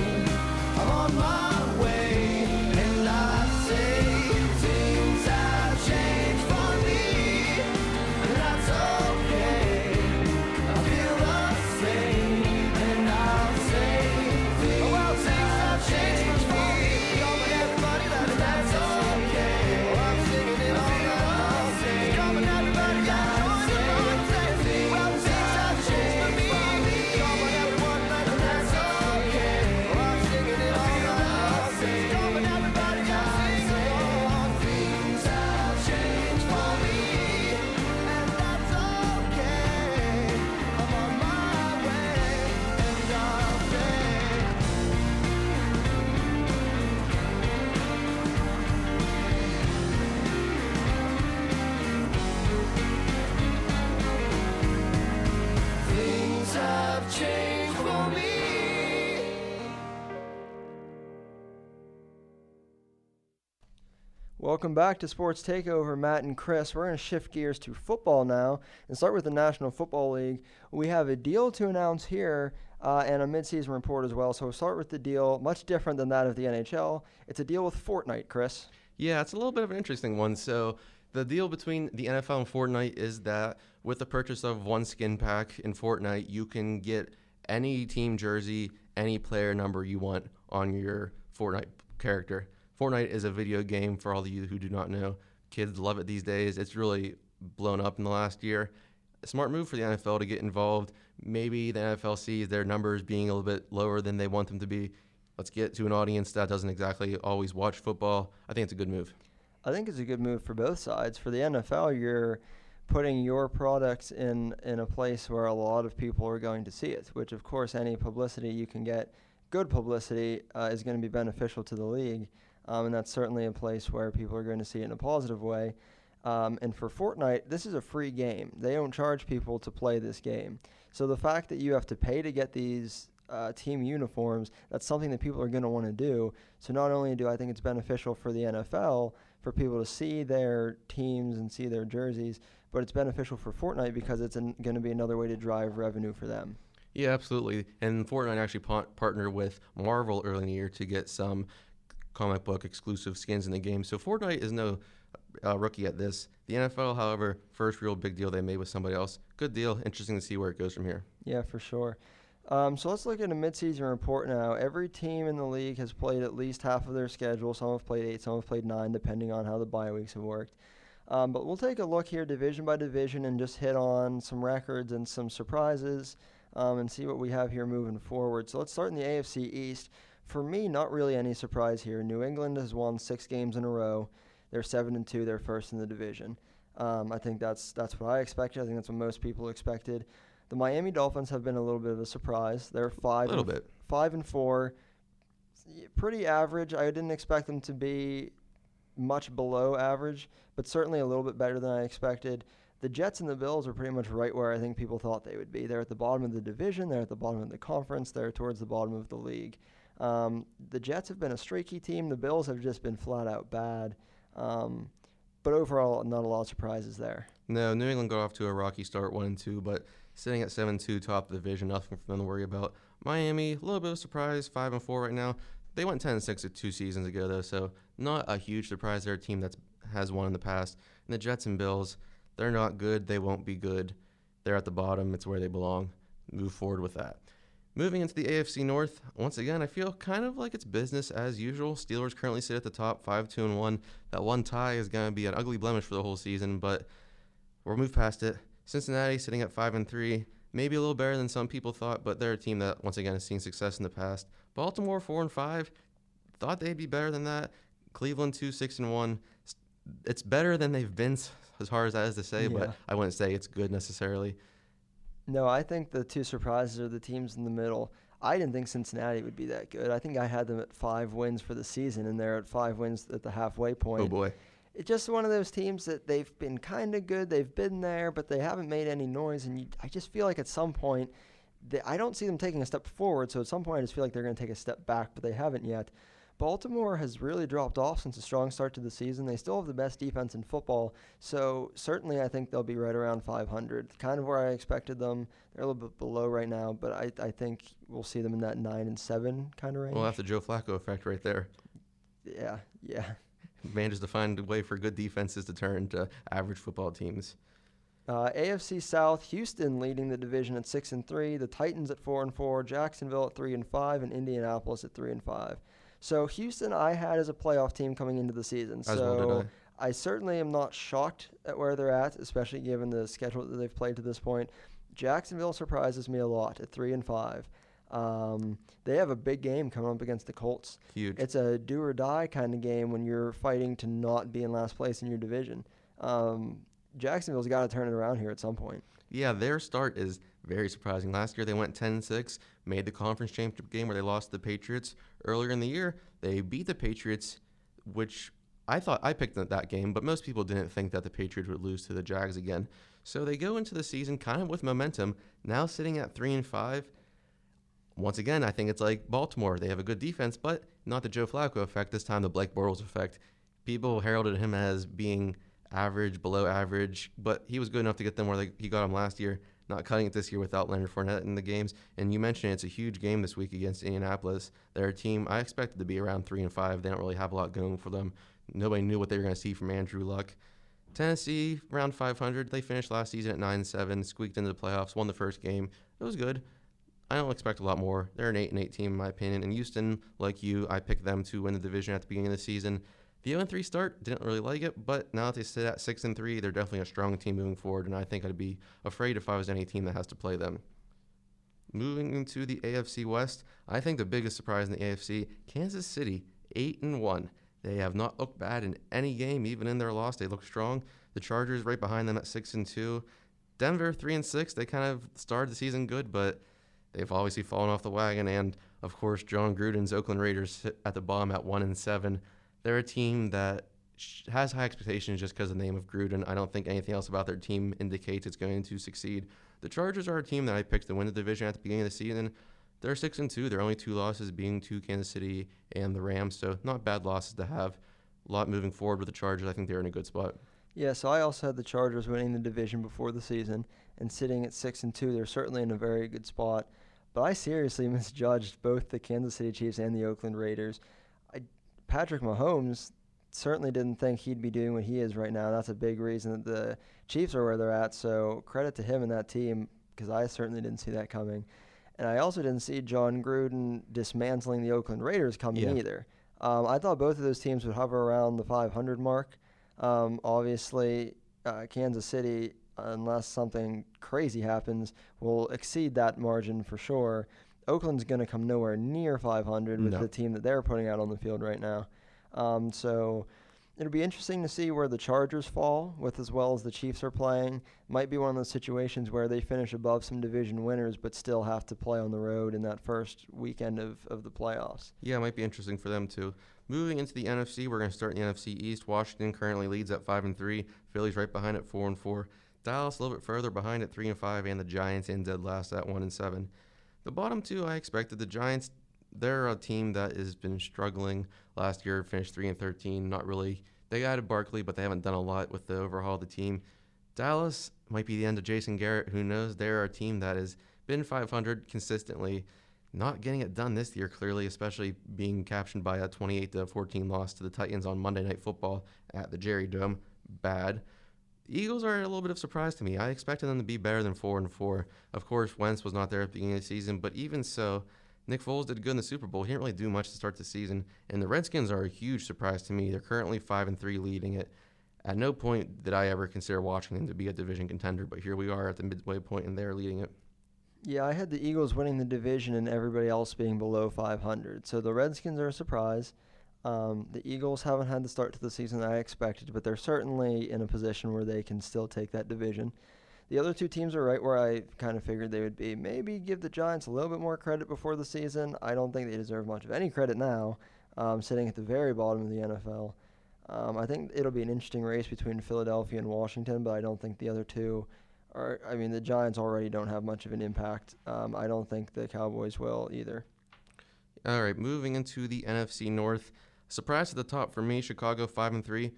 I'm on my way, and I say things have changed for me, but that's okay. I feel the same, and I'll say things have changed for me. That's okay. I'm singing it all night. Come on, everybody, gotta join in on the dancing. Things have changed for me. Come on, everyone, that's okay. I'm singing it all night. Come on, everybody, gotta sing along. Things have changed for me, and that's okay. I'm on my way, and I'll say. Things have changed for me. Welcome back to Sports Takeover, Matt and Chris. We're going to shift gears to football now and start with the National Football League. We have a deal to announce here and a midseason report as well. So we'll start with the deal, much different than that of the NHL. It's a deal with Fortnite, Chris. Yeah, it's a little bit of an interesting one. So the deal between the NFL and Fortnite is that with the purchase of one skin pack in Fortnite, you can get any team jersey, any player number you want on your Fortnite character. Fortnite is a video game, for all of you who do not know. Kids love it these days. It's really blown up in the last year. A smart move for the NFL to get involved. Maybe the NFL sees their numbers being a little bit lower than they want them to be. Let's get to an audience that doesn't exactly always watch football. I think it's a good move. I think it's a good move for both sides. For the NFL, you're putting your products in a place where a lot of people are going to see it, which, of course, any publicity you can get, good publicity, is going to be beneficial to the league. And that's certainly a place where people are going to see it in a positive way. And for Fortnite, this is a free game. They don't charge people to play this game. So the fact that you have to pay to get these team uniforms, that's something that people are going to want to do. So not only do I think it's beneficial for the NFL for people to see their teams and see their jerseys, but it's beneficial for Fortnite because it's going to be another way to drive revenue for them. Yeah, absolutely. And Fortnite actually partnered with Marvel early in the year to get some comic book exclusive skins in the game. So Fortnite is no rookie at this. The NFL, however, first real big deal they made with somebody else. Good deal. Interesting to see where it goes from here. Yeah, for sure. So let's look at a midseason report now. Every team in the league has played at least half of their schedule. Some have played 8, some have played 9, depending on how the bye weeks have worked. But we'll take a look here division by division and just hit on some records and some surprises and see what we have here moving forward. So let's start in the AFC East. For me, not really any surprise here. New England has won 6 games in a row. They're 7-2. They're first in the division. I think that's what I expected. I think that's what most people expected. The Miami Dolphins have been a little bit of a surprise. They're 5-4, pretty average. I didn't expect them to be much below average, but certainly a little bit better than I expected. The Jets and the Bills are pretty much right where I think people thought they would be. They're at the bottom of the division. They're at the bottom of the conference. They're towards the bottom of the league. The Jets have been a streaky team. The Bills have just been flat out bad. But overall, not a lot of surprises there. No, New England got off to a rocky start, 1-2, but sitting at 7-2, top of the division, nothing for them to worry about. Miami, a little bit of surprise, 5-4 right now. They went 10-6 two seasons ago, though, so not a huge surprise. They're a team that has won in the past. And the Jets and Bills, they're not good. They won't be good. They're at the bottom. It's where they belong. Move forward with that. Moving into the AFC North, once again, I feel kind of like it's business as usual. Steelers currently sit at the top, 5-2-1. That one tie is going to be an ugly blemish for the whole season, but we'll move past it. Cincinnati sitting at 5-3, maybe a little better than some people thought, but they're a team that, once again, has seen success in the past. Baltimore, 4-5, thought they'd be better than that. Cleveland, 6-1. It's better than they've been, as hard as that is to say, but I wouldn't say it's good necessarily. No, I think the two surprises are the teams in the middle. I didn't think Cincinnati would be that good. I think I had them at 5 wins for the season, and they're at 5 wins at the halfway point. Oh, boy. It's just one of those teams that they've been kind of good. They've been there, but they haven't made any noise. And I just feel like at some point, I don't see them taking a step forward. So at some point, I just feel like they're going to take a step back, but they haven't yet. Baltimore has really dropped off since a strong start to the season. They still have the best defense in football, so certainly I think they'll be right around 500, kind of where I expected them. They're a little bit below right now, but I think we'll see them in that 9-7 kind of range. Well, that's the Joe Flacco effect right there. Yeah. Manages to find a way for good defenses to turn to average football teams. AFC South, Houston leading the division at 6-3, the Titans at 4-4, Jacksonville at 3-5, and Indianapolis at 3-5. So Houston I had as a playoff team coming into the season. I certainly am not shocked at where they're at, especially given the schedule that they've played to this point. Jacksonville surprises me a lot at 3-5. They have a big game coming up against the Colts. Huge. It's a do-or-die kind of game when you're fighting to not be in last place in your division. Jacksonville's got to turn it around here at some point. Yeah, their start is very surprising. Last year they went 10-6, made the conference championship game where they lost to the Patriots. Earlier in the year, they beat the Patriots, which I picked that game, but most people didn't think that the Patriots would lose to the Jags again. So they go into the season kind of with momentum, now sitting at 3-5. Once again, I think it's like Baltimore. They have a good defense, but not the Joe Flacco effect. This time the Blake Bortles effect. People heralded him as being average, below average, but he was good enough to get them where he got them last year. Not cutting it this year without Leonard Fournette in the games. And you mentioned it's a huge game this week against Indianapolis. They're a team I expected to be around 3-5. They don't really have a lot going for them. Nobody knew what they were going to see from Andrew Luck. Tennessee, around 500. They finished last season at 9-7, squeaked into the playoffs, won the first game. It was good. I don't expect a lot more. They're an 8-8 team, in my opinion. And Houston, like you, I picked them to win the division at the beginning of the season. The 0-3 start, didn't really like it, but now that they sit at 6-3, they're definitely a strong team moving forward, and I think I'd be afraid if I was any team that has to play them. Moving into the AFC West, I think the biggest surprise in the AFC, Kansas City, 8-1. They have not looked bad in any game, even in their loss. They look strong. The Chargers right behind them at 6-2. Denver, 3-6. They kind of started the season good, but they've obviously fallen off the wagon, and, of course, John Gruden's Oakland Raiders sit at the bottom at 1-7. They're a team that has high expectations just because of the name of Gruden. I don't think anything else about their team indicates it's going to succeed. The Chargers are a team that I picked to win the division at the beginning of the season. They're 6-2. Their only two losses being to Kansas City and the Rams, so not bad losses to have. A lot moving forward with the Chargers. I think they're in a good spot. Yeah, so I also had the Chargers winning the division before the season, and sitting at 6-2, they're certainly in a very good spot. But I seriously misjudged both the Kansas City Chiefs and the Oakland Raiders. Patrick Mahomes certainly didn't think he'd be doing what he is right now. That's a big reason that the Chiefs are where they're at, so credit to him and that team, because I certainly didn't see that coming. And I also didn't see John Gruden dismantling the Oakland Raiders coming either. I thought both of those teams would hover around the 500 mark. Obviously, Kansas City, unless something crazy happens, will exceed that margin for sure. Oakland's going to come nowhere near 500 with the team that they're putting out on the field right now. So It'll be interesting to see where the Chargers fall with, as well as the Chiefs are playing. Might be one of those situations where they finish above some division winners but still have to play on the road in that first weekend of the playoffs. Yeah, it might be interesting for them too. Moving into the NFC, we're going to start in the NFC East. Washington currently leads at 5-3. Philly's right behind at 4-4. Dallas a little bit further behind at 3-5, and the Giants in dead last at 1-7. The bottom two, I expected. The Giants, they're a team that has been struggling. Last year, finished 3-13. Not really. They added Barkley, but they haven't done a lot with the overhaul of the team. Dallas might be the end of Jason Garrett. Who knows? They're a team that has been 500 consistently, not getting it done this year, clearly, especially being captioned by a 28-14 loss to the Titans on Monday Night Football at the Jerry Dome. Bad. Eagles are a little bit of a surprise to me. I expected them to be better than 4-4. Of course, Wentz was not there at the beginning of the season, but even so, Nick Foles did good in the Super Bowl. He didn't really do much to start the season, and the Redskins are a huge surprise to me. They're currently 5-3 leading it. At no point did I ever consider Washington to be a division contender, but here we are at the midway point, and they're leading it. Yeah, I had the Eagles winning the division and everybody else being below 500, so the Redskins are a surprise. The Eagles haven't had the start to the season that I expected, but they're certainly in a position where they can still take that division. The other two teams are right where I kind of figured they would be. Maybe give the Giants a little bit more credit before the season. I don't think they deserve much of any credit now, sitting at the very bottom of the NFL. I think it'll be an interesting race between Philadelphia and Washington, but I don't think the other two are. I mean, the Giants already don't have much of an impact. I don't think the Cowboys will either. All right, moving into the NFC North. Surprise at the top for me, Chicago 5-3.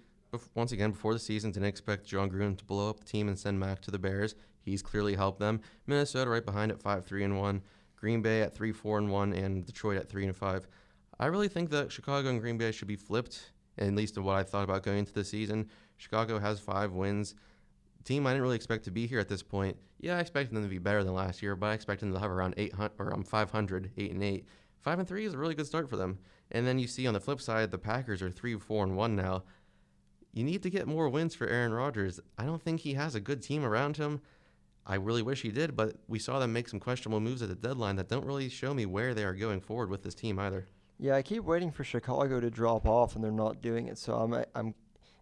Once again, before the season, didn't expect John Gruden to blow up the team and send Mac to the Bears. He's clearly helped them. Minnesota right behind at 5-3-1. Green Bay at 3-4-1, and Detroit at 3-5. I really think that Chicago and Green Bay should be flipped, at least of what I thought about going into the season. Chicago has 5 wins. Team I didn't really expect to be here at this point. Yeah, I expected them to be better than last year, but I expected them to hover around 500, 8-8. 5-3 is a really good start for them. And then you see on the flip side, the Packers are 3-4-1 now. You need to get more wins for Aaron Rodgers. I don't think he has a good team around him. I really wish he did, but we saw them make some questionable moves at the deadline that don't really show me where they are going forward with this team either. Yeah, I keep waiting for Chicago to drop off, and they're not doing it, so I'm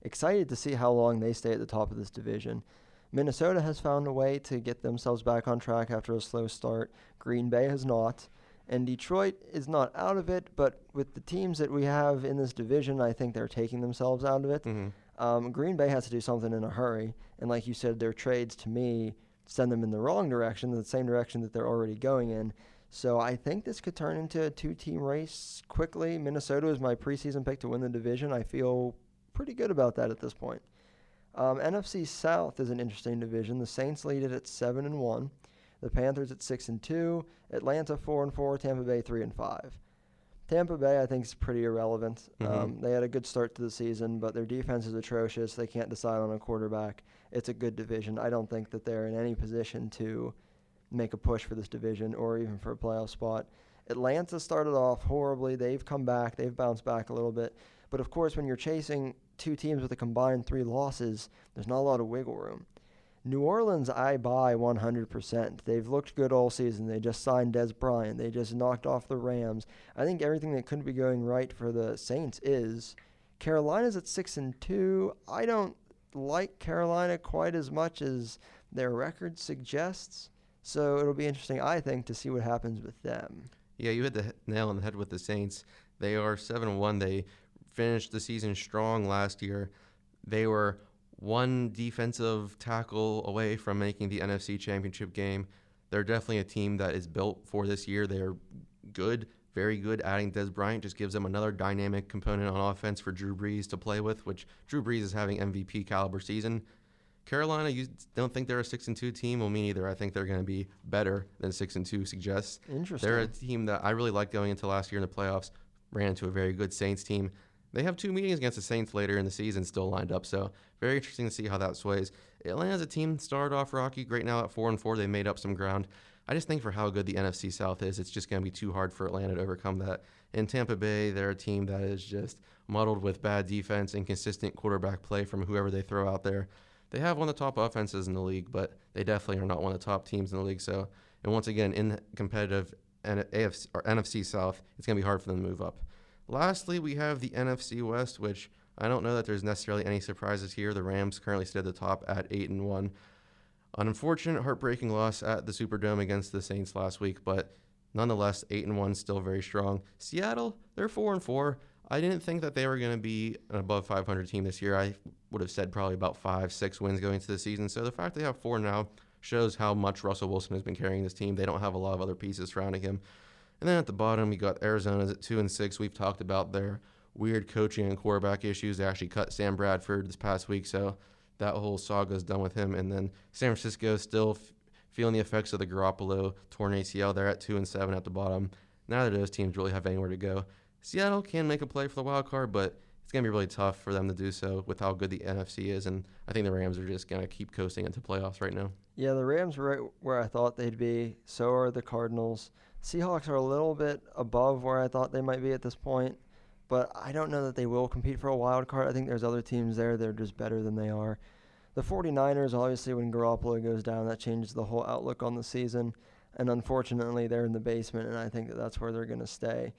excited to see how long they stay at the top of this division. Minnesota has found a way to get themselves back on track after a slow start. Green Bay has not. And Detroit is not out of it, but with the teams that we have in this division, I think they're taking themselves out of it. Mm-hmm. Green Bay has to do something in a hurry, and like you said, their trades, to me, send them in the wrong direction, the same direction that they're already going in. So I think this could turn into a 2-team race quickly. Minnesota is my preseason pick to win the division. I feel pretty good about that at this point. NFC South is an interesting division. The Saints lead it at 7-1. The Panthers at 6-2, Atlanta 4-4, Tampa Bay 3-5. Tampa Bay, I think, is pretty irrelevant. Mm-hmm. They had a good start to the season, but their defense is atrocious. They can't decide on a quarterback. It's a good division. I don't think that they're in any position to make a push for this division or even for a playoff spot. Atlanta started off horribly. They've come back. They've bounced back a little bit. But, of course, when you're chasing two teams with a combined 3 losses, there's not a lot of wiggle room. New Orleans, I buy 100%. They've looked good all season. They just signed Dez Bryant. They just knocked off the Rams. I think everything that could be going right for the Saints is. Carolina's at 6-2. I don't like Carolina quite as much as their record suggests, so it'll be interesting, I think, to see what happens with them. Yeah, you hit the nail on the head with the Saints. They are 7-1. They finished the season strong last year. They were 1 defensive tackle away from making the NFC Championship game. They're definitely a team that is built for this year. They're good, very good. Adding Dez Bryant just gives them another dynamic component on offense for Drew Brees to play with, which Drew Brees is having MVP caliber season. Carolina, you don't think they're a 6-2 team? Well, me neither. I think they're going to be better than 6-2 suggests. Interesting. They're a team that I really liked going into last year in the playoffs. Ran into a very good Saints team. They have 2 meetings against the Saints later in the season still lined up, so very interesting to see how that sways. Atlanta's a team started off rocky. Right now at 4-4, they made up some ground. I just think for how good the NFC South is, it's just going to be too hard for Atlanta to overcome that. In Tampa Bay, they're a team that is just muddled with bad defense, inconsistent quarterback play from whoever they throw out there. They have one of the top offenses in the league, but they definitely are not one of the top teams in the league. So, and once again, in the competitive NFC South, it's going to be hard for them to move up. Lastly, we have the NFC West, which I don't know that there's necessarily any surprises here. The Rams currently sit at the top at 8-1. An unfortunate, heartbreaking loss at the Superdome against the Saints last week, but nonetheless, 8-1 still very strong. Seattle, they're 4-4. I didn't think that they were going to be an above 500 team this year. I would have said probably about 5-6 wins going into the season. So the fact they have 4 now shows how much Russell Wilson has been carrying this team. They don't have a lot of other pieces surrounding him. And then at the bottom, you got Arizona's at 2-6. We've talked about their weird coaching and quarterback issues. They actually cut Sam Bradford this past week, so that whole saga is done with him. And then San Francisco still feeling the effects of the Garoppolo torn ACL. They're at 2-7 at the bottom. Neither of those teams really have anywhere to go. Seattle can make a play for the wild card, but it's going to be really tough for them to do so with how good the NFC is, and I think the Rams are just going to keep coasting into playoffs right now. Yeah, the Rams are right where I thought they'd be. So are the Cardinals. Seahawks are a little bit above where I thought they might be at this point, but I don't know that they will compete for a wild card. I think there's other teams there that are just better than they are. The 49ers, obviously, when Garoppolo goes down, that changes the whole outlook on the season, and unfortunately, they're in the basement, and I think that that's where they're going to stay.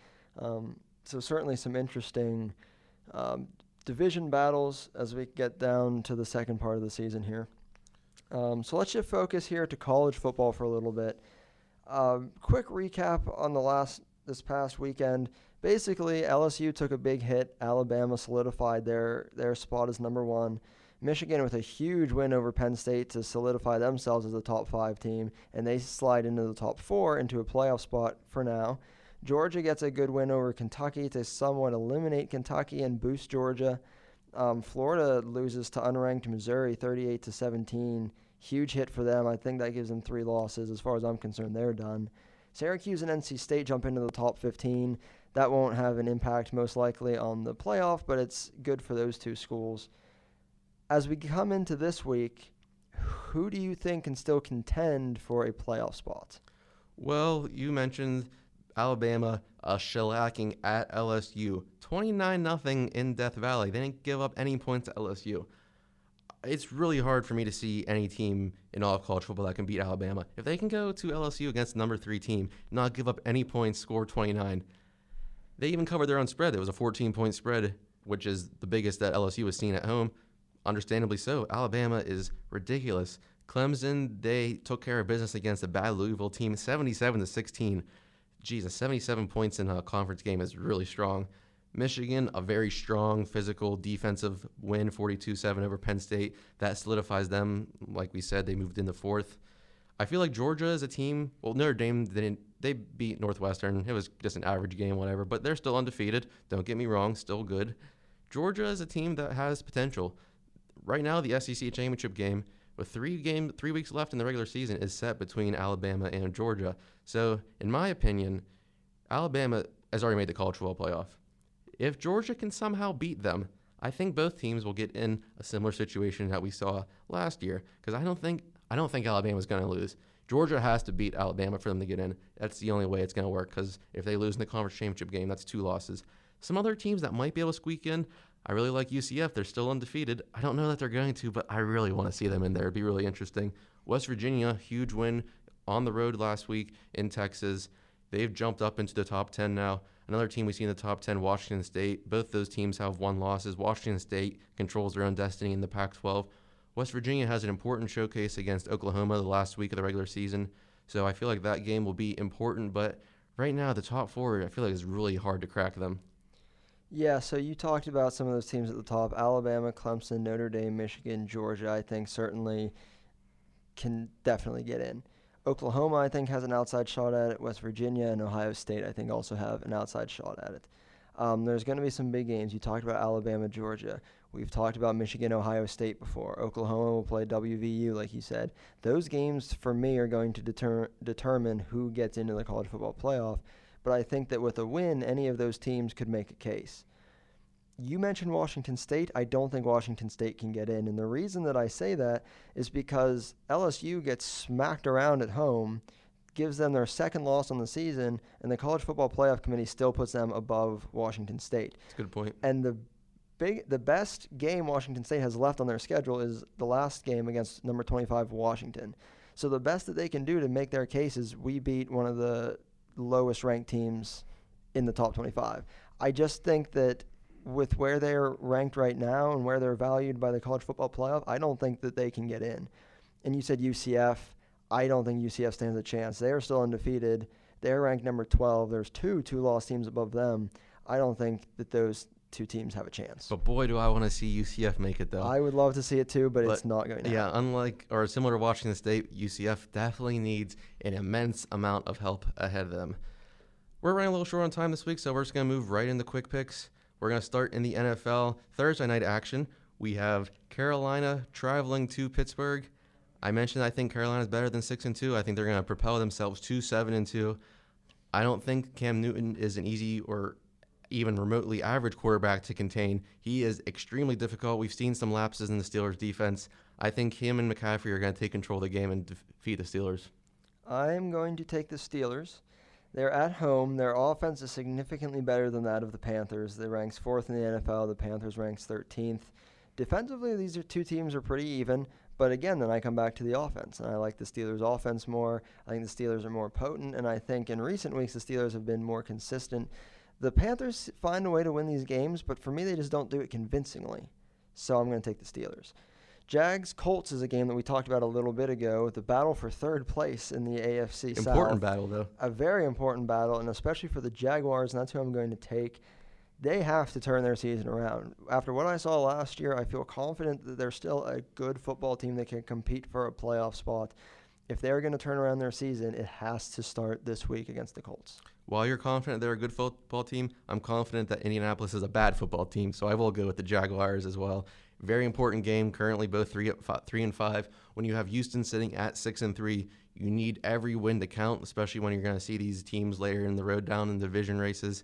So certainly some interesting division battles as we get down to the second part of the season here. So let's shift focus here to college football for a little bit. Quick recap on this past weekend. Basically, LSU took a big hit. Alabama solidified their spot as number 1. Michigan with a huge win over Penn State to solidify themselves as a top 5 team, and they slide into the top 4 into a playoff spot for now. Georgia gets a good win over Kentucky to somewhat eliminate Kentucky and boost Georgia. Florida loses to unranked Missouri 38-17. Huge hit for them. I think that gives them 3 losses. As far as I'm concerned, they're done. Syracuse and NC State jump into the top 15. That won't have an impact most likely on the playoff, but it's good for those 2 schools. As we come into this week, who do you think can still contend for a playoff spot? Well, you mentioned Alabama shellacking at LSU. 29-0 in Death Valley. They didn't give up any points to LSU. It's really hard for me to see any team in all of college football that can beat Alabama. If they can go to LSU against number 3 team, not give up any points, score 29. They even covered their own spread. It was a 14-point spread, which is the biggest that LSU has seen at home. Understandably so. Alabama is ridiculous. Clemson, they took care of business against a bad Louisville team, 77-16. Jesus, 77 points in a conference game is really strong. Michigan, a very strong physical defensive win, 42-7 over Penn State. That solidifies them. Like we said, they moved into 4th. I feel like Georgia is a team. Well, Notre Dame, they beat Northwestern. It was just an average game, whatever, but they're still undefeated. Don't get me wrong, still good. Georgia is a team that has potential. Right now, the SEC championship game, with 3 weeks left in the regular season, is set between Alabama and Georgia. So, in my opinion, Alabama has already made the college football playoff. If Georgia can somehow beat them, I think both teams will get in a similar situation that we saw last year, because I don't think Alabama's going to lose. Georgia has to beat Alabama for them to get in. That's the only way it's going to work, because if they lose in the conference championship game, that's 2 losses. Some other teams that might be able to squeak in, I really like UCF. They're still undefeated. I don't know that they're going to, but I really want to see them in there. It'd be really interesting. West Virginia, huge win on the road last week in Texas. They've jumped up into the top 10 now. Another team we see in the top 10, Washington State. Both those teams have 1 losses. Washington State controls their own destiny in the Pac-12. West Virginia has an important showcase against Oklahoma the last week of the regular season, so I feel like that game will be important. But right now, the top 4, I feel like it's really hard to crack them. Yeah, so you talked about some of those teams at the top. Alabama, Clemson, Notre Dame, Michigan, Georgia, I think certainly can definitely get in. Oklahoma, I think, has an outside shot at it. West Virginia and Ohio State, I think, also have an outside shot at it. There's going to be some big games. You talked about Alabama, Georgia. We've talked about Michigan, Ohio State before. Oklahoma will play WVU, like you said. Those games, for me, are going to determine who gets into the college football playoff. But I think that with a win, any of those teams could make a case. You mentioned Washington State. I don't think Washington State can get in. And the reason that I say that is because LSU gets smacked around at home, gives them their 2nd loss on the season, and the College Football Playoff Committee still puts them above Washington State. That's a good point. And the best game Washington State has left on their schedule is the last game against number 25 Washington. So the best that they can do to make their case is we beat one of the lowest ranked teams in the top 25. I just think that with where they're ranked right now and where they're valued by the college football playoff, I don't think that they can get in. And you said UCF. I don't think UCF stands a chance. They are still undefeated. They're ranked number 12. There's two-loss teams above them. I don't think that those two teams have a chance. But boy, do I want to see UCF make it, though. I would love to see it, too, but it's not going to happen. Yeah, similar to Washington State, UCF definitely needs an immense amount of help ahead of them. We're running a little short on time this week, so we're just going to move right into quick picks. We're going to start in the NFL Thursday night action. We have Carolina traveling to Pittsburgh. I mentioned I think Carolina's better than 6-2. I think they're going to propel themselves to 7-2. I don't think Cam Newton is an easy or even remotely average quarterback to contain. He is extremely difficult. We've seen some lapses in the Steelers' defense. I think him and McCaffrey are going to take control of the game and defeat the Steelers. I'm going to take the Steelers. They're at home. Their offense is significantly better than that of the Panthers. They ranks 4th in the NFL. The Panthers ranks 13th. Defensively, these two teams are pretty even. But again, then I come back to the offense, and I like the Steelers' offense more. I think the Steelers are more potent, and I think in recent weeks the Steelers have been more consistent. The Panthers find a way to win these games, but for me they just don't do it convincingly. So I'm going to take the Steelers. Jags-Colts is a game that we talked about a little bit ago, the battle for third place in the AFC South. Important battle, though. A very important battle, and especially for the Jaguars, and that's who I'm going to take. They have to turn their season around. After what I saw last year, I feel confident that they're still a good football team that can compete for a playoff spot. If they're going to turn around their season, it has to start this week against the Colts. While you're confident they're a good football team, I'm confident that Indianapolis is a bad football team, so I will go with the Jaguars as well. Very important game. Currently, both 3-5. When you have Houston sitting at 6-3, you need every win to count, especially when you're going to see these teams later in the road down in the division races.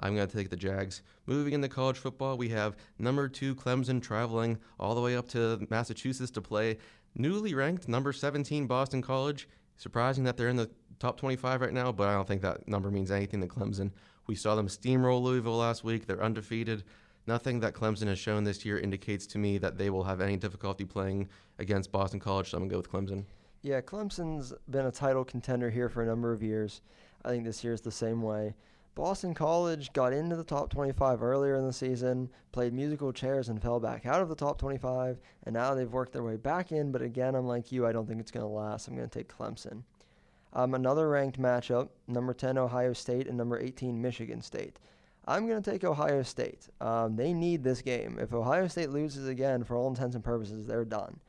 I'm going to take the Jags. Moving into college football, we have number 2 Clemson traveling all the way up to Massachusetts to play newly ranked number 17 Boston College. Surprising that they're in the top 25 right now, but I don't think that number means anything to Clemson. We saw them steamroll Louisville last week. They're undefeated. Nothing that Clemson has shown this year indicates to me that they will have any difficulty playing against Boston College, so I'm going to go with Clemson. Yeah, Clemson's been a title contender here for a number of years. I think this year is the same way. Boston College got into the top 25 earlier in the season, played musical chairs, and fell back out of the top 25, and now they've worked their way back in, but again, I'm like you, I don't think it's going to last. I'm going to take Clemson. Another ranked matchup, number 10 Ohio State and number 18 Michigan State. I'm going to take Ohio State. They need this game. If Ohio State loses again, for all intents and purposes, they're done.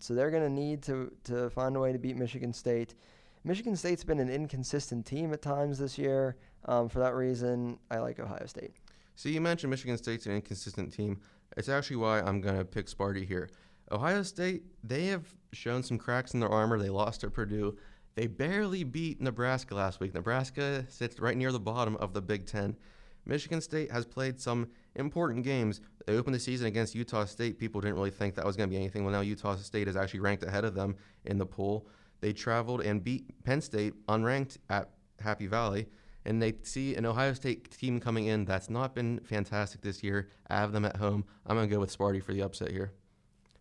So they're going to need to find a way to beat Michigan State. Michigan State's been an inconsistent team at times this year. For that reason, I like Ohio State. So you mentioned Michigan State's an inconsistent team. It's actually why I'm going to pick Sparty here. Ohio State, they have shown some cracks in their armor. They lost to Purdue. They barely beat Nebraska last week. Nebraska sits right near the bottom of the Big Ten. Michigan State has played some important games. They opened the season against Utah State. People didn't really think that was going to be anything. Well, now Utah State is actually ranked ahead of them in the poll. They traveled and beat Penn State unranked at Happy Valley. And they see an Ohio State team coming in that's not been fantastic this year. I have them at home. I'm going to go with Sparty for the upset here.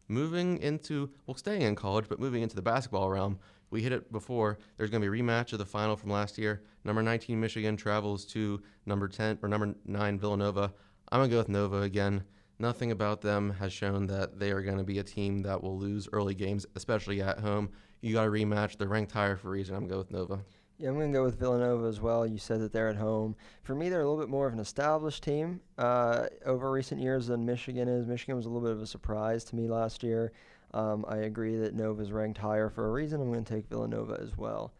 Staying in college, but moving into the basketball realm, we hit it before. There's going to be a rematch of the final from last year. Number 19 Michigan travels to number 9 Villanova. I'm going to go with Nova again. Nothing about them has shown that they are going to be a team that will lose early games, especially at home. You got a rematch. They're ranked higher for a reason. I'm going to go with Nova. Yeah, I'm going to go with Villanova as well. You said that they're at home. For me, they're a little bit more of an established team over recent years than Michigan is. Michigan was a little bit of a surprise to me last year. I agree that Nova's ranked higher for a reason. I'm going to take Villanova as well.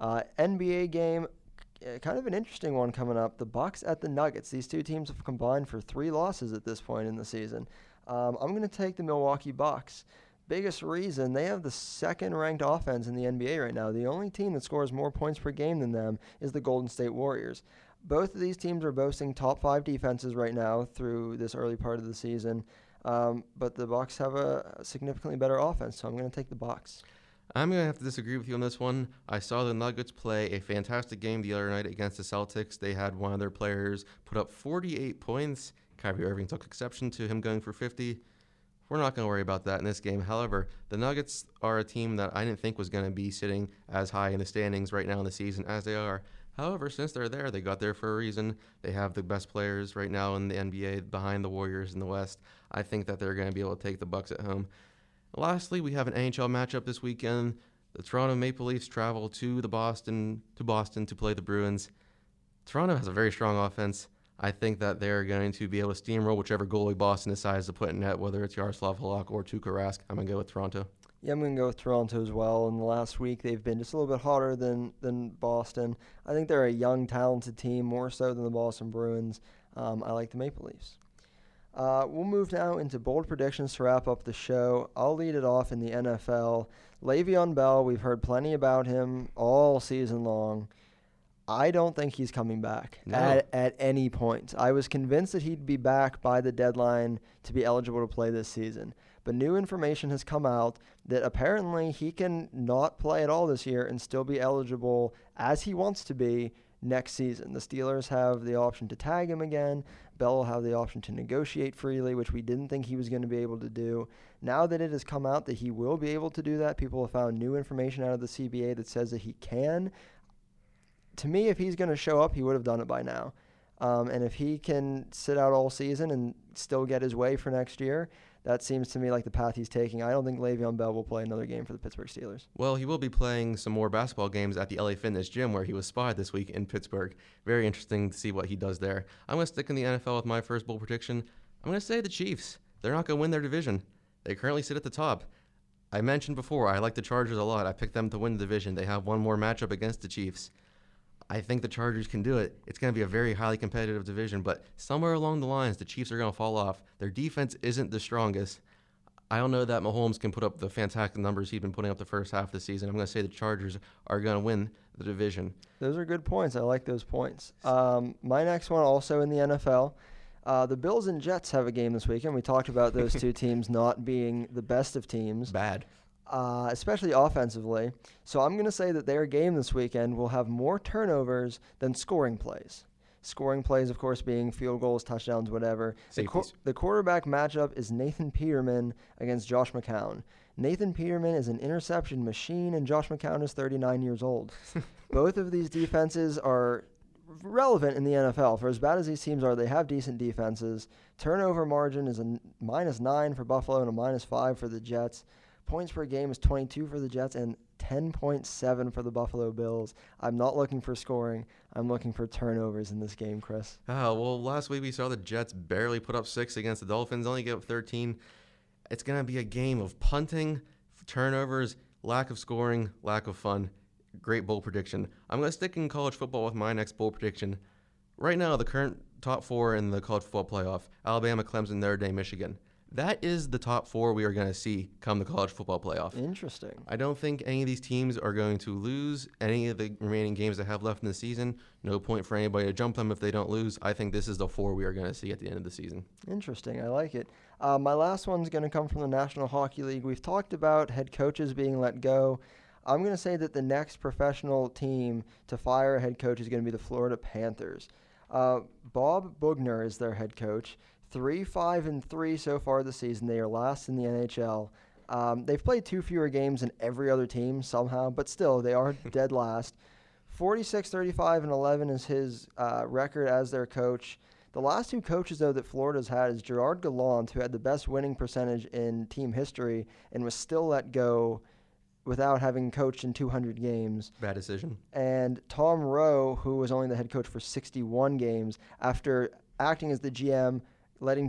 NBA game, kind of an interesting one coming up. The Bucks at the Nuggets. These two teams have combined for 3 losses at this point in the season. I'm going to take the Milwaukee Bucks. Biggest reason, they have the 2nd-ranked offense in the NBA right now. The only team that scores more points per game than them is the Golden State Warriors. Both of these teams are boasting top 5 defenses right now through this early part of the season, but the Bucks have a significantly better offense, so I'm going to take the Bucks. I'm going to have to disagree with you on this one. I saw the Nuggets play a fantastic game the other night against the Celtics. They had one of their players put up 48 points. Kyrie Irving took exception to him going for 50. We're not going to worry about that in this game. However, the Nuggets are a team that I didn't think was going to be sitting as high in the standings right now in the season as they are. However, since they're there, they got there for a reason. They have the best players right now in the NBA behind the Warriors in the West. I think that they're going to be able to take the Bucks at home. Lastly, we have an NHL matchup this weekend. The Toronto Maple Leafs travel to Boston to play the Bruins. Toronto has a very strong offense. I think that they're going to be able to steamroll whichever goalie Boston decides to put in net, whether it's Jaroslav Halak or Tuukka Rask. I'm going to go with Toronto. Yeah, I'm going to go with Toronto as well. In the last week, they've been just a little bit hotter than Boston. I think they're a young, talented team, more so than the Boston Bruins. I like the Maple Leafs. We'll move now into bold predictions to wrap up the show. I'll lead it off in the NFL. Le'Veon Bell, we've heard plenty about him all season long. I don't think he's coming back at any point. I was convinced that he'd be back by the deadline to be eligible to play this season. But new information has come out that apparently he can not play at all this year and still be eligible as he wants to be next season. The Steelers have the option to tag him again. Bell will have the option to negotiate freely, which we didn't think he was going to be able to do. Now that it has come out that he will be able to do that, people have found new information out of the CBA that says that he can. To me, if he's going to show up, he would have done it by now. And if he can sit out all season and still get his way for next year, that seems to me like the path he's taking. I don't think Le'Veon Bell will play another game for the Pittsburgh Steelers. Well, he will be playing some more basketball games at the LA Fitness Gym where he was spotted this week in Pittsburgh. Very interesting to see what he does there. I'm going to stick in the NFL with my first bold prediction. I'm going to say the Chiefs. They're not going to win their division. They currently sit at the top. I mentioned before, I like the Chargers a lot. I picked them to win the division. They have one more matchup against the Chiefs. I think the Chargers can do it. It's going to be a very highly competitive division, but somewhere along the lines, the Chiefs are going to fall off. Their defense isn't the strongest. I don't know that Mahomes can put up the fantastic numbers he's been putting up the first half of the season. I'm going to say the Chargers are going to win the division. Those are good points. I like those points. My next one also in the NFL. The Bills and Jets have a game this weekend. We talked about those two teams not being the best of teams. Bad. Especially offensively. So I'm going to say that their game this weekend will have more turnovers than scoring plays. Scoring plays, of course, being field goals, touchdowns, whatever. The quarterback matchup is Nathan Peterman against Josh McCown. Nathan Peterman is an interception machine, and Josh McCown is 39 years old. Both of these defenses are relevant in the NFL. For as bad as these teams are, they have decent defenses. Turnover margin is a -9 for Buffalo and a -5 for the Jets. Points per game is 22 for the Jets and 10.7 for the Buffalo Bills. I'm not looking for scoring. I'm looking for turnovers in this game, Chris. Well, last week we saw the Jets barely put up 6 against the Dolphins, only give up 13. It's going to be a game of punting, turnovers, lack of scoring, lack of fun. Great bowl prediction. I'm going to stick in college football with my next bowl prediction. Right now, the current top 4 in the college football playoff, Alabama, Clemson, Notre Dame, Michigan. That is the top 4 we are going to see come the college football playoff. Interesting. I don't think any of these teams are going to lose any of the remaining games they have left in the season. No point for anybody to jump them if they don't lose. I think this is the 4 we are going to see at the end of the season. Interesting. I like it. My last one's going to come from the National Hockey League. We've talked about head coaches being let go. I'm going to say that the next professional team to fire a head coach is going to be the Florida Panthers. Bob Bugner is their head coach. 3-5-3 so far this season. They are last in the NHL. They've played 2 fewer games than every other team somehow, but still, they are dead last. 46-35-11 is his record as their coach. The last 2 coaches, though, that Florida's had is Gerard Gallant, who had the best winning percentage in team history and was still let go without having coached in 200 games. Bad decision. And Tom Rowe, who was only the head coach for 61 games, after acting as the GM, letting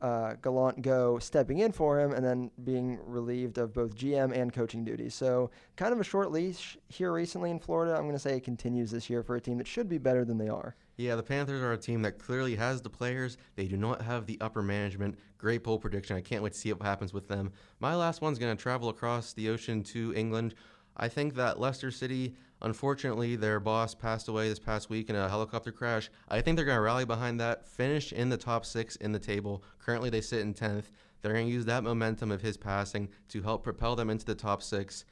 Gallant go, stepping in for him, and then being relieved of both GM and coaching duties. So kind of a short leash here recently in Florida. I'm going to say it continues this year for a team that should be better than they are. Yeah, the Panthers are a team that clearly has the players. They do not have the upper management. Great bowl prediction. I can't wait to see what happens with them. My last one's going to travel across the ocean to England. I think that Leicester City, unfortunately, their boss passed away this past week in a helicopter crash. I think they're going to rally behind that, finish in the top 6 in the table. Currently, they sit in 10th. They're going to use that momentum of his passing to help propel them into the top 6.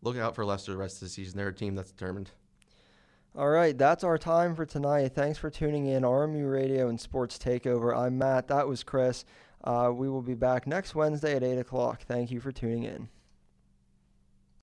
Look out for Leicester the rest of the season. They're a team that's determined. All right, that's our time for tonight. Thanks for tuning in. RMU Radio and Sports Takeover. I'm Matt. That was Chris. We will be back next Wednesday at 8 o'clock. Thank you for tuning in.